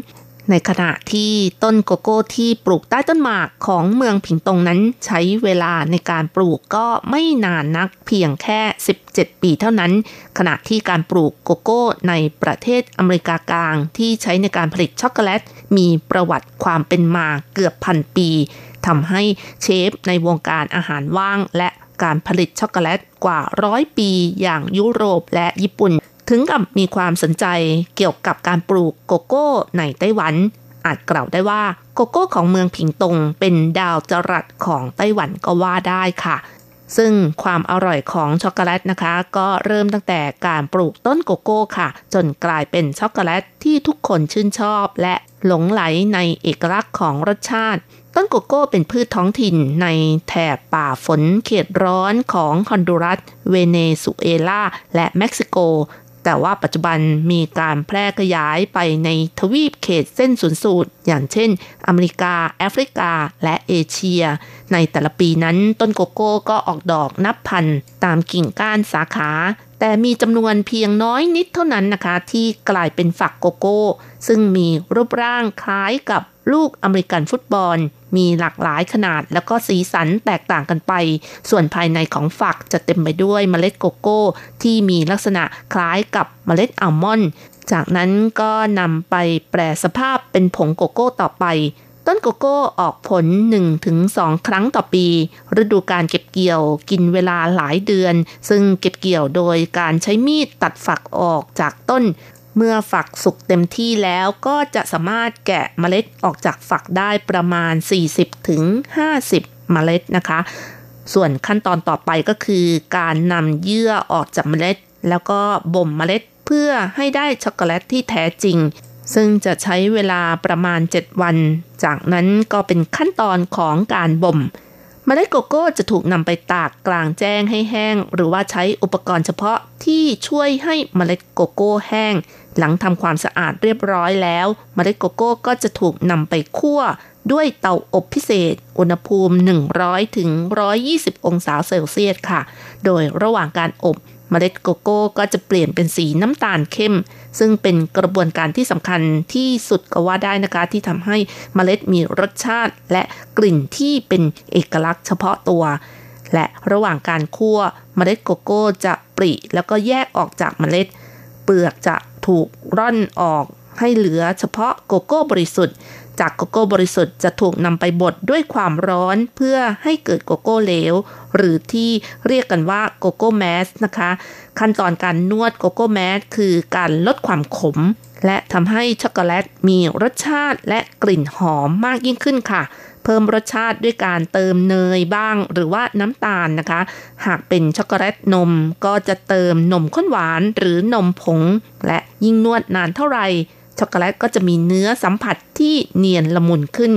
ในขณะที่ต้นโกโก้ที่ปลูกใต้ต้นหมากของเมืองผิงตงนั้นใช้เวลาในการปลูกก็ไม่นานนักเพียงแค่สิบเจ็ดปีเท่านั้นขณะที่การปลูกโกโก้ในประเทศอเมริกากลางที่ใช้ในการผลิตช็อกโกแลตมีประวัติความเป็นมาเกือบพันปีทำให้เชฟในวงการอาหารว่างและการผลิตช็อกโกแลตกว่าร้อยปีอย่างยุโรปและญี่ปุ่นถึงกับมีความสนใจเกี่ยวกับการปลูกโกโก้ในไต้หวันอาจกล่าวได้ว่าโกโก้ของเมืองผิงตงเป็นดาวจรัสของไต้หวันก็ว่าได้ค่ะซึ่งความอร่อยของช็อกโกแลตนะคะก็เริ่มตั้งแต่การปลูกต้นโกโก้ค่ะจนกลายเป็นช็อกโกแลตที่ทุกคนชื่นชอบและหลงไหลในเอกลักษณ์ของรสชาติต้นโกโก้เป็นพืชท้องถิ่นในแถบป่าฝนเขตร้อนของฮอนดูรัสเวเนซุเอลาและเม็กซิโกแต่ว่าปัจจุบันมีการแพร่ขยายไปในทวีปเขตเส้นศูนย์สูตรอย่างเช่นอเมริกาแอฟริกาและเอเชียในแต่ละปีนั้นต้นโกโก้ก็ออกดอกนับพันตามกิ่งก้านสาขาแต่มีจำนวนเพียงน้อยนิดเท่านั้นนะคะที่กลายเป็นฝักโกโก้ซึ่งมีรูปร่างคล้ายกับลูกอเมริกันฟุตบอลมีหลากหลายขนาดแล้วก็สีสันแตกต่างกันไปส่วนภายในของฝักจะเต็มไปด้วยเมล็ดโกโก้ที่มีลักษณะคล้ายกับเมล็ดอัลมอนด์จากนั้นก็นำไปแปรสภาพเป็นผงโกโก้ต่อไปต้นโกโก้ออกผล หนึ่งถึงสอง ครั้งต่อปีฤดูการเก็บเกี่ยวกินเวลาหลายเดือนซึ่งเก็บเกี่ยวโดยการใช้มีดตัดฝักออกจากต้นเมื่อฝักสุกเต็มที่แล้วก็จะสามารถแกะเมล็ดออกจากฝักได้ประมาณ สี่สิบถึงห้าสิบ เมล็ดนะคะส่วนขั้นตอนต่อไปก็คือการนำเยื่อออกจากเมล็ดแล้วก็บ่มเมล็ดเพื่อให้ได้ช็อกโกแลตที่แท้จริงซึ่งจะใช้เวลาประมาณเจ็ดวันจากนั้นก็เป็นขั้นตอนของการบ่มเมล็ดโกโก้จะถูกนำไปตากกลางแจ้งให้แห้งหรือว่าใช้อุปกรณ์เฉพาะที่ช่วยให้เมล็ดโกโก้แห้งหลังทำความสะอาดเรียบร้อยแล้วเมล็ดโกโก้ก็จะถูกนำไปคั่วด้วยเตาอบพิเศษอุณหภูมิ หนึ่งร้อยถึงหนึ่งร้อยยี่สิบ องศาเซลเซียสค่ะโดยระหว่างการอบเมล็ดโกโก้ก็จะเปลี่ยนเป็นสีน้ำตาลเข้มซึ่งเป็นกระบวนการที่สำคัญที่สุดก็ว่าได้นะคะที่ทำให้เมล็ดมีรสชาติและกลิ่นที่เป็นเอกลักษณ์เฉพาะตัวและระหว่างการคั่วเมล็ดโกโก้จะปริแล้วก็แยกออกจากเมล็ดเปลือกจะถูกร่อนออกให้เหลือเฉพาะโกโก้บริสุทธิ์จากโกโก้บริสุทธิ์จะถูกนำไปบดด้วยความร้อนเพื่อให้เกิดโกโก้เหลวหรือที่เรียกกันว่าโกโก้แมสนะคะขั้นตอนการนวดโกโก้แมสคือการลดความขมและทำให้ช็อกโกแลตมีรสชาติและกลิ่นหอมมากยิ่งขึ้นค่ะเพิ่มรสชาติด้วยการเติมเนยบ้างหรือว่าน้ำตาลนะคะหากเป็นช็อกโกแลตนมก็จะเติมนมข้นหวานหรือนมผงและยิ่งนวดนานเท่าไหร่ ช็อกโกแลตก็จะมีเนื้อสัมผัสที่เนียนละมุนขึ้น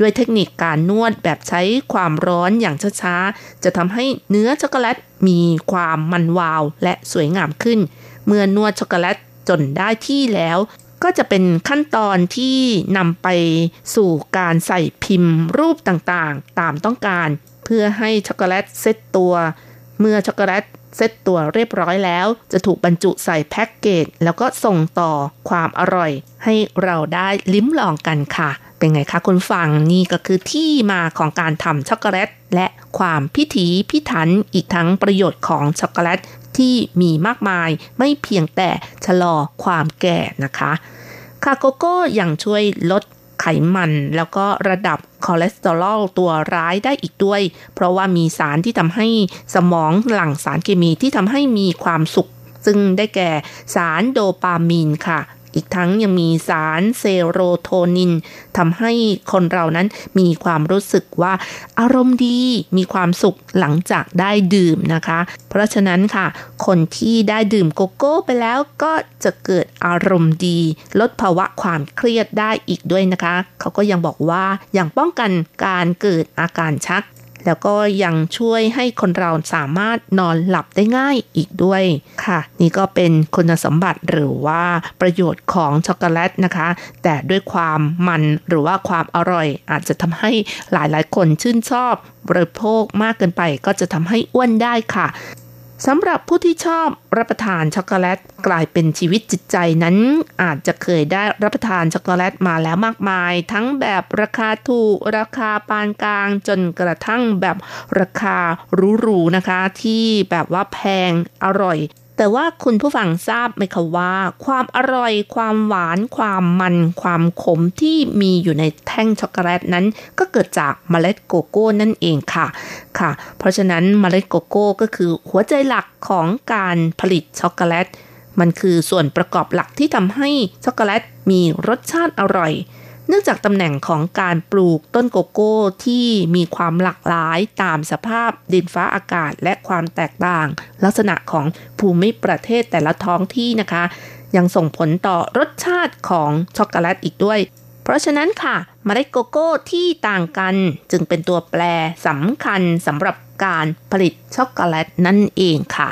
ด้วยเทคนิคการนวดแบบใช้ความร้อนอย่างช้าๆจะทำให้เนื้อช็อกโกแลตมีความมันวาวและสวยงามขึ้นเมื่อนวดช็อกโกแลตจนได้ที่แล้วก็จะเป็นขั้นตอนที่นำไปสู่การใส่พิมพ์รูปต่างๆตามต้องการเพื่อให้ช็อกโกแลตเซตตัวเมื่อช็อกโกแลตเซตตัวเรียบร้อยแล้วจะถูกบรรจุใส่แพ็คเกจแล้วก็ส่งต่อความอร่อยให้เราได้ลิ้มลองกันค่ะเป็นไงคะคุณฟังนี่ก็คือที่มาของการทำช็อกโกแลตและความพิถีพิถันอีกทั้งประโยชน์ของช็อกโกแลตที่มีมากมายไม่เพียงแต่ชะลอความแก่นะคะคาโกโก้ยังช่วยลดไขมันแล้วก็ระดับคอเลสเตอรอลตัวร้ายได้อีกด้วยเพราะว่ามีสารที่ทำให้สมองหลั่งสารเคมีที่ทำให้มีความสุขซึ่งได้แก่สารโดปามีนค่ะอีกทั้งยังมีสารเซโรโทนินทำให้คนเรานั้นมีความรู้สึกว่าอารมณ์ดีมีความสุขหลังจากได้ดื่มนะคะเพราะฉะนั้นค่ะคนที่ได้ดื่มโกโก้ไปแล้วก็จะเกิดอารมณ์ดีลดภาวะความเครียดได้อีกด้วยนะคะเขาก็ยังบอกว่ายังป้องกันการเกิดอาการชักแล้วก็ยังช่วยให้คนเราสามารถนอนหลับได้ง่ายอีกด้วยค่ะนี่ก็เป็นคุณสมบัติหรือว่าประโยชน์ของช็อกโกแลตนะคะแต่ด้วยความมันหรือว่าความอร่อยอาจจะทำให้หลายๆคนชื่นชอบบริโภคมากเกินไปก็จะทำให้อ้วนได้ค่ะสำหรับผู้ที่ชอบรับประทานช็อกโกแลตกลายเป็นชีวิตจิตใจนั้นอาจจะเคยได้รับประทานช็อกโกแลตมาแล้วมากมายทั้งแบบราคาถูกราคาปานกลางจนกระทั่งแบบราคาหรูๆนะคะที่แบบว่าแพงอร่อยแต่ว่าคุณผู้ฟังทราบไหมคะว่าความอร่อยความหวานความมันความขมที่มีอยู่ในแท่งช็อกโกแลตนั้นก็เกิดจากเมล็ดโกโก้นั่นเองค่ะค่ะเพราะฉะนั้นเมล็ดโกโก้ก็คือหัวใจหลักของการผลิตช็อกโกแลตมันคือส่วนประกอบหลักที่ทำให้ช็อกโกแลตมีรสชาติอร่อยเนื่องจากตำแหน่งของการปลูกต้นโกโก้ที่มีความหลากหลายตามสภาพดินฟ้าอากาศและความแตกต่างลักษณะของภูมิประเทศแต่ละท้องที่นะคะยังส่งผลต่อรสชาติของช็อกโกแลตอีกด้วยเพราะฉะนั้นค่ะเมล็ดโกโก้ที่ต่างกันจึงเป็นตัวแปรสำคัญสำหรับการผลิตช็อกโกแลตนั่นเองค่ะ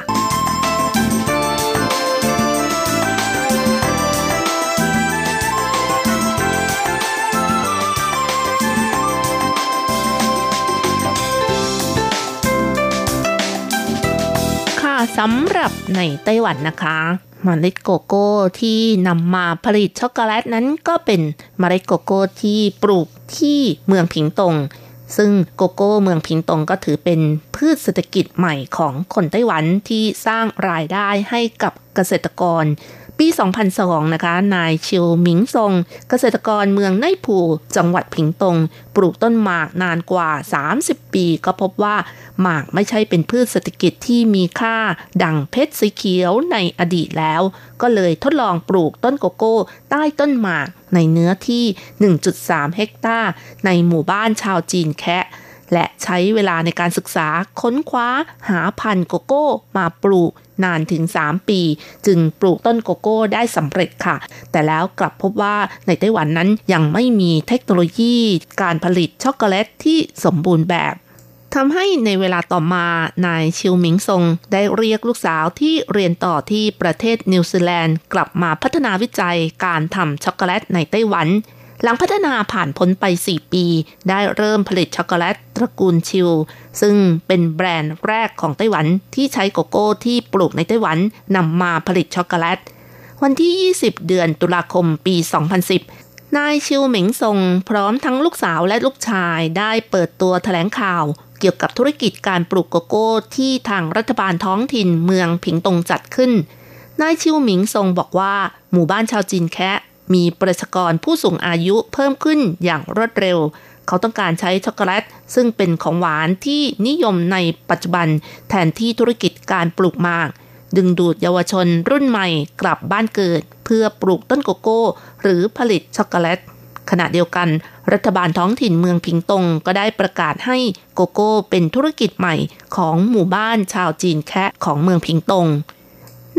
สำหรับในไต้หวันนะคะเมล็ดโกโก้ที่นำมาผลิตช็อกโกแลตนั้นก็เป็นเมล็ดโกโก้ที่ปลูกที่เมืองผิงตงซึ่งโกโก้เมืองผิงตงก็ถือเป็นพืชเศรษฐกิจใหม่ของคนไต้หวันที่สร้างรายได้ให้กับเกษตรกรปีสองพันสองนะคะนายชิวหมิงซงเกษตรกรเมืองไนผู่จังหวัดผิงตงปลูกต้นหมากนานกว่าสามสิบปีก็พบว่าหมากไม่ใช่เป็นพืชเศรษฐกิจที่มีค่าดั่งเพชรสีเขียวในอดีตแล้วก็เลยทดลองปลูกต้นโกโก้ใต้ต้นหมากในเนื้อที่ หนึ่งจุดสามเฮกตาร์ในหมู่บ้านชาวจีนแคะและใช้เวลาในการศึกษาค้นคว้าหาพันธุ์โกโก้มาปลูกนานถึงสามปีจึงปลูกต้นโกโก้ได้สำเร็จค่ะแต่แล้วกลับพบว่าในไต้หวันนั้นยังไม่มีเทคโนโลยีการผลิตช็อกโกแลตที่สมบูรณ์แบบทำให้ในเวลาต่อมานายชิวหมิงซงได้เรียกลูกสาวที่เรียนต่อที่ประเทศนิวซีแลนด์กลับมาพัฒนาวิจัยการทำช็อกโกแลตในไต้หวันหลังพัฒนาผ่านพ้นไปสี่ปีได้เริ่มผลิตช็อกโกแลตตระกูลชิวซึ่งเป็นแบรนด์แรกของไต้หวันที่ใช้โกโก้ที่ปลูกในไต้หวันนำมาผลิตช็อกโกแลตวันที่ยี่สิบเดือนตุลาคมปีสองพันสิบนายชิวหมิงซงพร้อมทั้งลูกสาวและลูกชายได้เปิดตัวแถลงข่าวเกี่ยวกับธุรกิจการปลูกโกโก้ที่ทางรัฐบาลท้องถิ่นเมืองผิงตงจัดขึ้นนายชิวหมิงซงบอกว่าหมู่บ้านชาวจีนแคะมีประชากรผู้สูงอายุเพิ่มขึ้นอย่างรวดเร็วเขาต้องการใช้ช็อกโกแลตซึ่งเป็นของหวานที่นิยมในปัจจุบันแทนที่ธุรกิจการปลูกหมากดึงดูดเยาวชนรุ่นใหม่กลับบ้านเกิดเพื่อปลูกต้นโกโก้หรือผลิตช็อกโกแลตขณะเดียวกันรัฐบาลท้องถิ่นเมืองผิงตงก็ได้ประกาศให้โกโก้เป็นธุรกิจใหม่ของหมู่บ้านชาวจีนแคะของเมืองผิงตง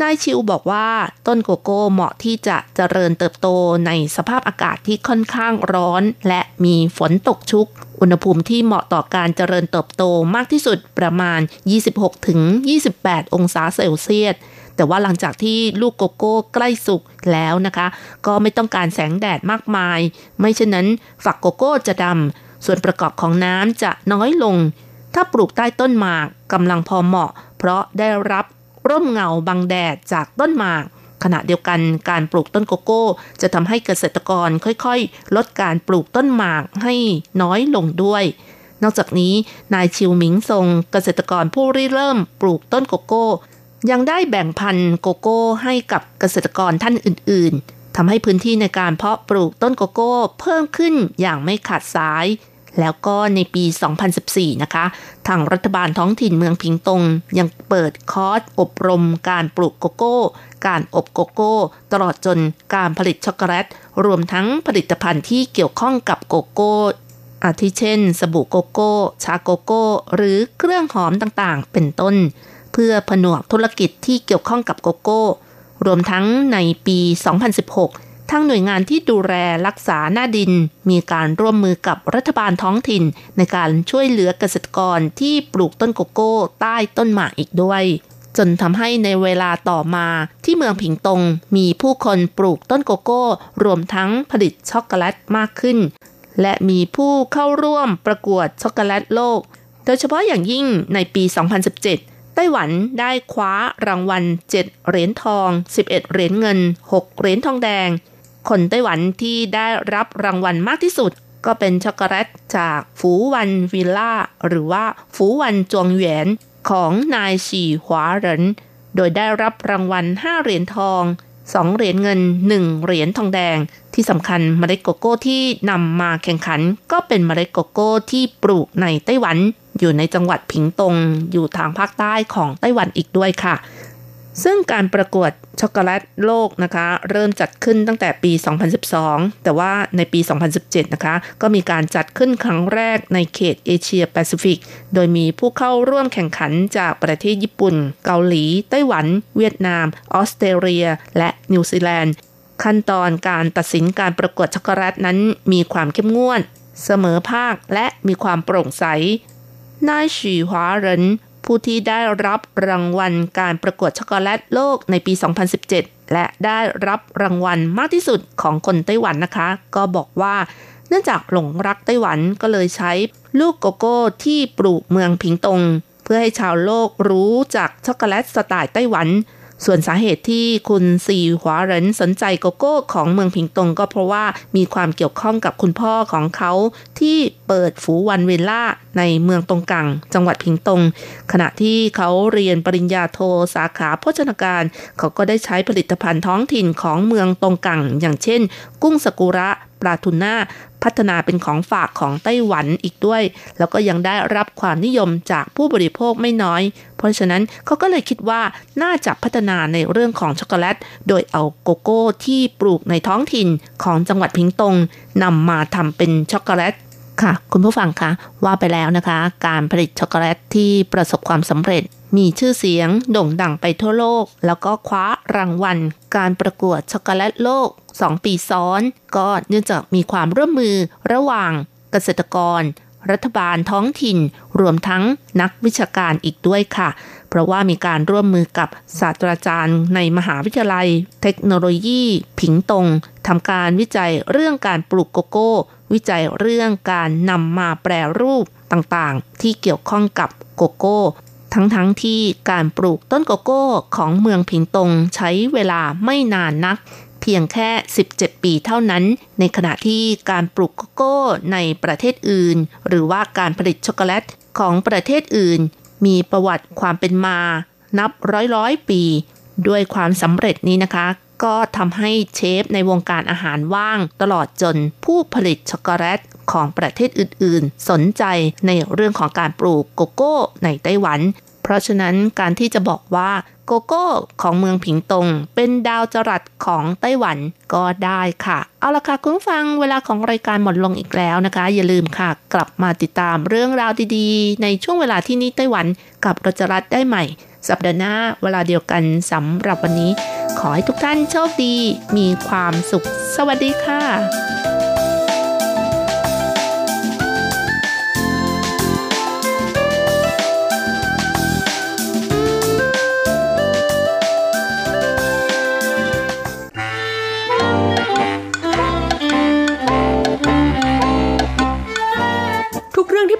นายชิวบอกว่าต้นโกโก้เหมาะที่จะเจริญเติบโตในสภาพอากาศที่ค่อนข้างร้อนและมีฝนตกชุกอุณหภูมิที่เหมาะต่อการเจริญเติบโตมากที่สุดประมาณ ยี่สิบหกถึงยี่สิบแปด องศาเซลเซียสแต่ว่าหลังจากที่ลูกโกโก้ใกล้สุกแล้วนะคะก็ไม่ต้องการแสงแดดมากมายไม่เช่นนั้นฝักโกโก้จะดำส่วนประกอบของน้ำจะน้อยลงถ้าปลูกใต้ต้นหมากกำลังพอเหมาะเพราะได้รับร่มเงาบังแดดจากต้นหมากขณะเดียวกันการปลูกต้นโกโก้จะทำให้เกษตรกรค่อยๆลดการปลูกต้นหมากให้น้อยลงด้วยนอกจากนี้นายชิวหมิงซงเกษตรกรผู้ริเริ่มปลูกต้นโกโก้ยังได้แบ่งพันธุ์โกโก้ให้กับเกษตรกรท่านอื่นๆทำให้พื้นที่ในการเพาะปลูกต้นโกโก้เพิ่มขึ้นอย่างไม่ขาดสายแล้วก็ในปี สองพันสิบสี่ นะคะทางรัฐบาลท้องถิ่นเมืองผิงตงยังเปิดคอร์สอบรมการปลูกโกโก้การอบโกโก้ตลอดจนการผลิตช็อกโกแลตรวมทั้งผลิตภัณฑ์ที่เกี่ยวข้องกับโกโก้อาทิเช่นสบู่โกโก้ชาโกโก้หรือเครื่องหอมต่างๆเป็นต้นเพื่อผนวกธุรกิจที่เกี่ยวข้องกับโกโก้รวมทั้งในปี สองพันสิบหกทางหน่วยงานที่ดูแลรักษาหน้าดินมีการร่วมมือกับรัฐบาลท้องถิ่นในการช่วยเหลือเกษตรกรที่ปลูกต้นโกโก้ใต้ต้นหมากอีกด้วยจนทำให้ในเวลาต่อมาที่เมืองผิงตงมีผู้คนปลูกต้นโกโก้รวมทั้งผลิตช็อกโกแลตมากขึ้นและมีผู้เข้าร่วมประกวดช็อกโกแลตโลกโดยเฉพาะอย่างยิ่งในปี สองพันสิบเจ็ดไต้หวันได้คว้ารางวัลเจ็ดเหรียญทองสิบเอ็ดเหรียญเงินหกเหรียญทองแดงคนไต้หวันที่ได้รับรางวัลมากที่สุดก็เป็นช็อกโกแลตจากฝูวันวิลล่าหรือว่าฝูวันจวงเหวียนของนายฉี่หวาเหรินโดยได้รับรางวัลห้าเหรียญทองสองเหรียญเงินหนึ่งเหรียญทองแดงที่สำคัญเมล็ดโกโก้ที่นำมาแข่งขันก็เป็นเมล็ดโกโก้ที่ปลูกในไต้หวันอยู่ในจังหวัดผิงตงอยู่ทางภาคใต้ของไต้หวันอีกด้วยค่ะซึ่งการประกวดช็อกโกแลตโลกนะคะเริ่มจัดขึ้นตั้งแต่ปี สองพันสิบสองแต่ว่าในปี สองพันสิบเจ็ดนะคะก็มีการจัดขึ้นครั้งแรกในเขตเอเชียแปซิฟิกโดยมีผู้เข้าร่วมแข่งขันจากประเทศญี่ปุ่นเกาหลีไต้หวันเวียดนามออสเตรเลียและนิวซีแลนด์ขั้นตอนการตัดสินการประกวดช็อกโกแลตนั้นมีความเข้มงวดเสมอภาคและมีความโปร่งใสนายฉีหวาเหรินผู้ที่ได้รับรางวัลการประกวดช็อกโกแลตโลกในปี สองพันสิบเจ็ดและได้รับรางวัลมากที่สุดของคนไต้หวันนะคะก็บอกว่าเนื่องจากหลงรักไต้หวันก็เลยใช้ลูกโกโก้ที่ปลูกเมืองผิงตงเพื่อให้ชาวโลกรู้จักช็อกโกแลตสไตล์ไต้หวันส่วนสาเหตุที่คุณฉีหวาเหรินสนใจโกโก้ของเมืองผิงตงก็เพราะว่ามีความเกี่ยวข้องกับคุณพ่อของเขาที่เปิดฝูวันวิลล่าในเมืองตงกังจังหวัดผิงตงขณะที่เขาเรียนปริญญาโทสาขาโภชนาการเขาก็ได้ใช้ผลิตภัณฑ์ท้องถิ่นของเมืองตงกังอย่างเช่นกุ้งซากุระปลาทูน่าพัฒนาเป็นของฝากของไต้หวันอีกด้วยแล้วก็ยังได้รับความนิยมจากผู้บริโภคไม่น้อยเพราะฉะนั้นเขาก็เลยคิดว่าน่าจะพัฒนาในเรื่องของช็อกโกแลตโดยเอาโกโก้ที่ปลูกในท้องถิ่นของจังหวัดผิงตงนำมาทำเป็นช็อกโกแลตค่ะคุณผู้ฟังคะว่าไปแล้วนะคะการผลิตช็อกโกแลตที่ประสบความสำเร็จมีชื่อเสียงโด่งดังไปทั่วโลกแล้วก็คว้ารางวัลการประกวดช็อกโกแลตโลกสองปีซ้อนก็เนื่องจากมีความร่วมมือระหว่างเกษตรกรรัฐบาลท้องถิ่นรวมทั้งนักวิชาการอีกด้วยค่ะเพราะว่ามีการร่วมมือกับศาสตราจารย์ในมหาวิทยาลัยเทคโนโลยีผิงตงทำการวิจัยเรื่องการปลูกโกโก้วิจัยเรื่องการนำมาแปรรูปต่างๆที่เกี่ยวข้องกับโกโก้ทั้งๆที่การปลูกต้นโกโก้ของเมืองผิงตงใช้เวลาไม่นานนักเพียงแค่สิบเจ็ดปีเท่านั้นในขณะที่การปลูกโกโก้ในประเทศอื่นหรือว่าการผลิตช็อกโกแลตของประเทศอื่นมีประวัติความเป็นมานับร้อยๆปีด้วยความสำเร็จนี้นะคะก็ทำให้เชฟในวงการอาหารว่างตลอดจนผู้ผลิตช็อกโกแลตของประเทศอื่นๆสนใจในเรื่องของการปลูกโกโก้ในไต้หวันเพราะฉะนั้นการที่จะบอกว่าโกโก้ของเมืองผิงตงเป็นดาวจรัสของไต้หวันก็ได้ค่ะเอาล่ะค่ะคุณผู้ฟังเวลาของรายการหมดลงอีกแล้วนะคะอย่าลืมค่ะกลับมาติดตามเรื่องราวดีๆในช่วงเวลาที่นี่ไต้หวันกับรัชรัตน์ได้ใหม่ สัปดาห์หน้าเวลาเดียวกันสำหรับวันนี้ขอให้ทุกท่านโชคดีมีความสุขสวัสดีค่ะ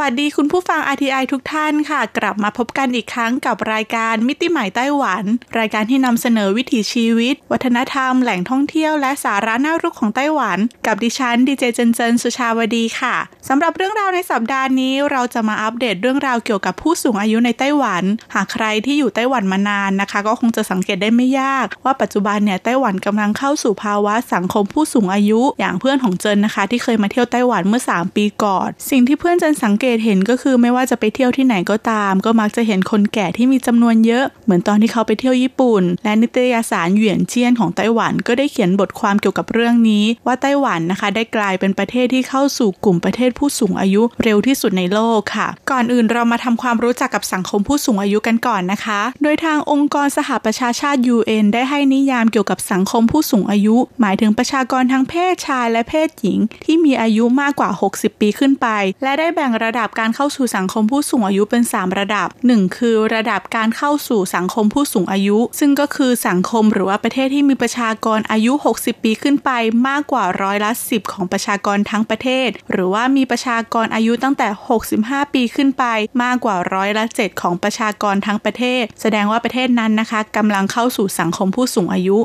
วัสดีคุณผู้ฟัง อาร์ ที ไอ ทุกท่านค่ะกลับมาพบกันอีกครั้งกับรายการมิติใหม่ไต้หวันรายการที่นำเสนอวิถีชีวิตวัฒนธรรมแหล่งท่องเที่ยวและสาระน่ารู้ของไต้หวันกับดิฉันดีเจเจนเจนสุชาวดีค่ะสำหรับเรื่องราวในสัปดาห์นี้เราจะมาอัปเดตเรื่องราวเกี่ยวกับผู้สูงอายุในไต้หวันหากใครที่อยู่ไต้หวันมานานนะคะก็คงจะสังเกตได้ไม่ยากว่าปัจจุบันเนี่ยไต้หวันกำลังเข้าสู่ภาวะสังคมผู้สูงอายุอย่างเพื่อนของเจนนะคะที่เคยมาเที่ยวไต้หวันเมื่อสามปีก่อนสิ่งที่เพื่อนเจนสังเกตเห็นก็คือไม่ว่าจะไปเที่ยวที่ไหนก็ตามก็มักจะเห็นคนแก่ที่มีจำนวนเยอะเหมือนตอนที่เขาไปเที่ยวญี่ปุ่นและนิตยสารเหวียนเจี้ยนของไต้หวันก็ได้เขียนบทความเกี่ยวกับเรื่องนี้ว่าไต้หวันนะคะได้กลายเป็นประเทศที่เข้าสู่กลุ่มประเทศผู้สูงอายุเร็วที่สุดในโลกค่ะก่อนอื่นเรามาทำความรู้จักกับสังคมผู้สูงอายุกันก่อนนะคะโดยทางองค์กรสหประชาชาติ ยู เอ็น ได้ให้นิยามเกี่ยวกับสังคมผู้สูงอายุหมายถึงประชากรทั้งเพศชายและเพศหญิงที่มีอายุมากกว่าหกสิบปีขึ้นไปและได้แบ่งระดับการเข้าสู่สังคมผู้สูงอายุเป็นสามระดับหนึ่งคือระดับการเข้าสู่สังคมผู้สูงอายุซึ่งก็คือสังคมหรือว่าประเทศที่มีประชากรอายุหกสิบปีขึ้นไปมากกว่าร้อยละสิบของประชากรทั้งประเทศหรือว่ามีประชากรอายุตั้งแต่หกสิบห้าปีขึ้นไปมากกว่าร้อยละเจ็ดของประชากรทั้งประเทศแสดงว่าประเทศนั้นนะคะกำลังเข้าสู่สังคมผู้สูงอายุ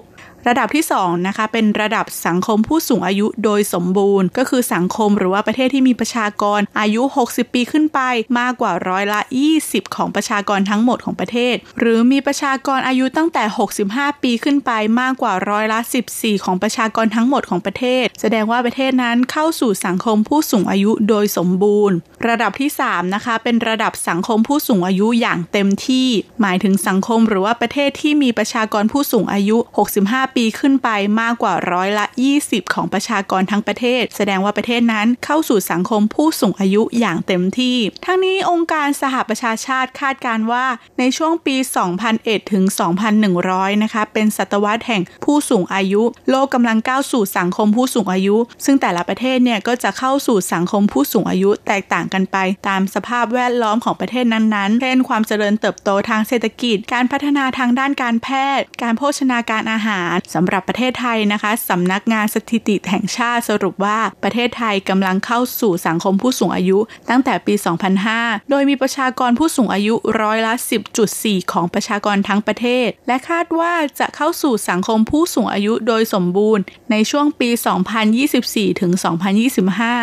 ระดับที่สองนะคะเป็นระดับสังคมผู้สูงอายุโดยสมบูรณ์ก็คือสังคมหรือว่าประเทศที่มีประชากรอายุหกสิบปีขึ้นไปมากกว่าร้อยละยี่สิบของประชากรทั้งหมดของประเทศหรือมีประชากรอายุตั้งแต่หกสิบห้าปีขึ้นไปมากกว่าร้อยละสิบสี่ของประชากรทั้งหมดของประเทศแสดงว่าประเทศนั้นเข้าสู่สังคมผู้สูงอายุโดยสมบูรณ์ระดับที่สามนะคะเป็นระดับสังคมผู้สูงอายุอย่างเต็มที่หมายถึงสังคมหรือว่าประเทศที่มีประชากรผู้สูงอายุหกสิบห้าปีขึ้นไปมากกว่าร้อยละยี่สิบของประชากรทั้งประเทศแสดงว่าประเทศนั้นเข้าสู่สังคมผู้สูงอายุอย่างเต็มที่ทั้งนี้องค์การสหประชาชาติคาดการณ์ว่าในช่วงปีสองพันเอ็ดถึง สองพันหนึ่งร้อย นะคะเป็นศตวรรษแห่งผู้สูงอายุโลกกำลังก้าวสู่สังคมผู้สูงอายุซึ่งแต่ละประเทศเนี่ยก็จะเข้าสู่สังคมผู้สูงอายุแตกต่างกันไปตามสภาพแวดล้อมของประเทศนั้นๆเช่นความเจริญเติบโตทางเศรษฐกิจการพัฒนาทางด้านการแพทย์การโภชนาการอาหารสำหรับประเทศไทยนะคะสำนักงานสถิติแห่งชาติสรุปว่าประเทศไทยกำลังเข้าสู่สังคมผู้สูงอายุตั้งแต่ปีสองพันห้าโดยมีประชากรผู้สูงอายุร้อยละ สิบจุดสี่ ของประชากรทั้งประเทศและคาดว่าจะเข้าสู่สังคมผู้สูงอายุโดยสมบูรณ์ในช่วงปีสองพันยี่สิบสี่ถึงสองพันยี่สิบห้า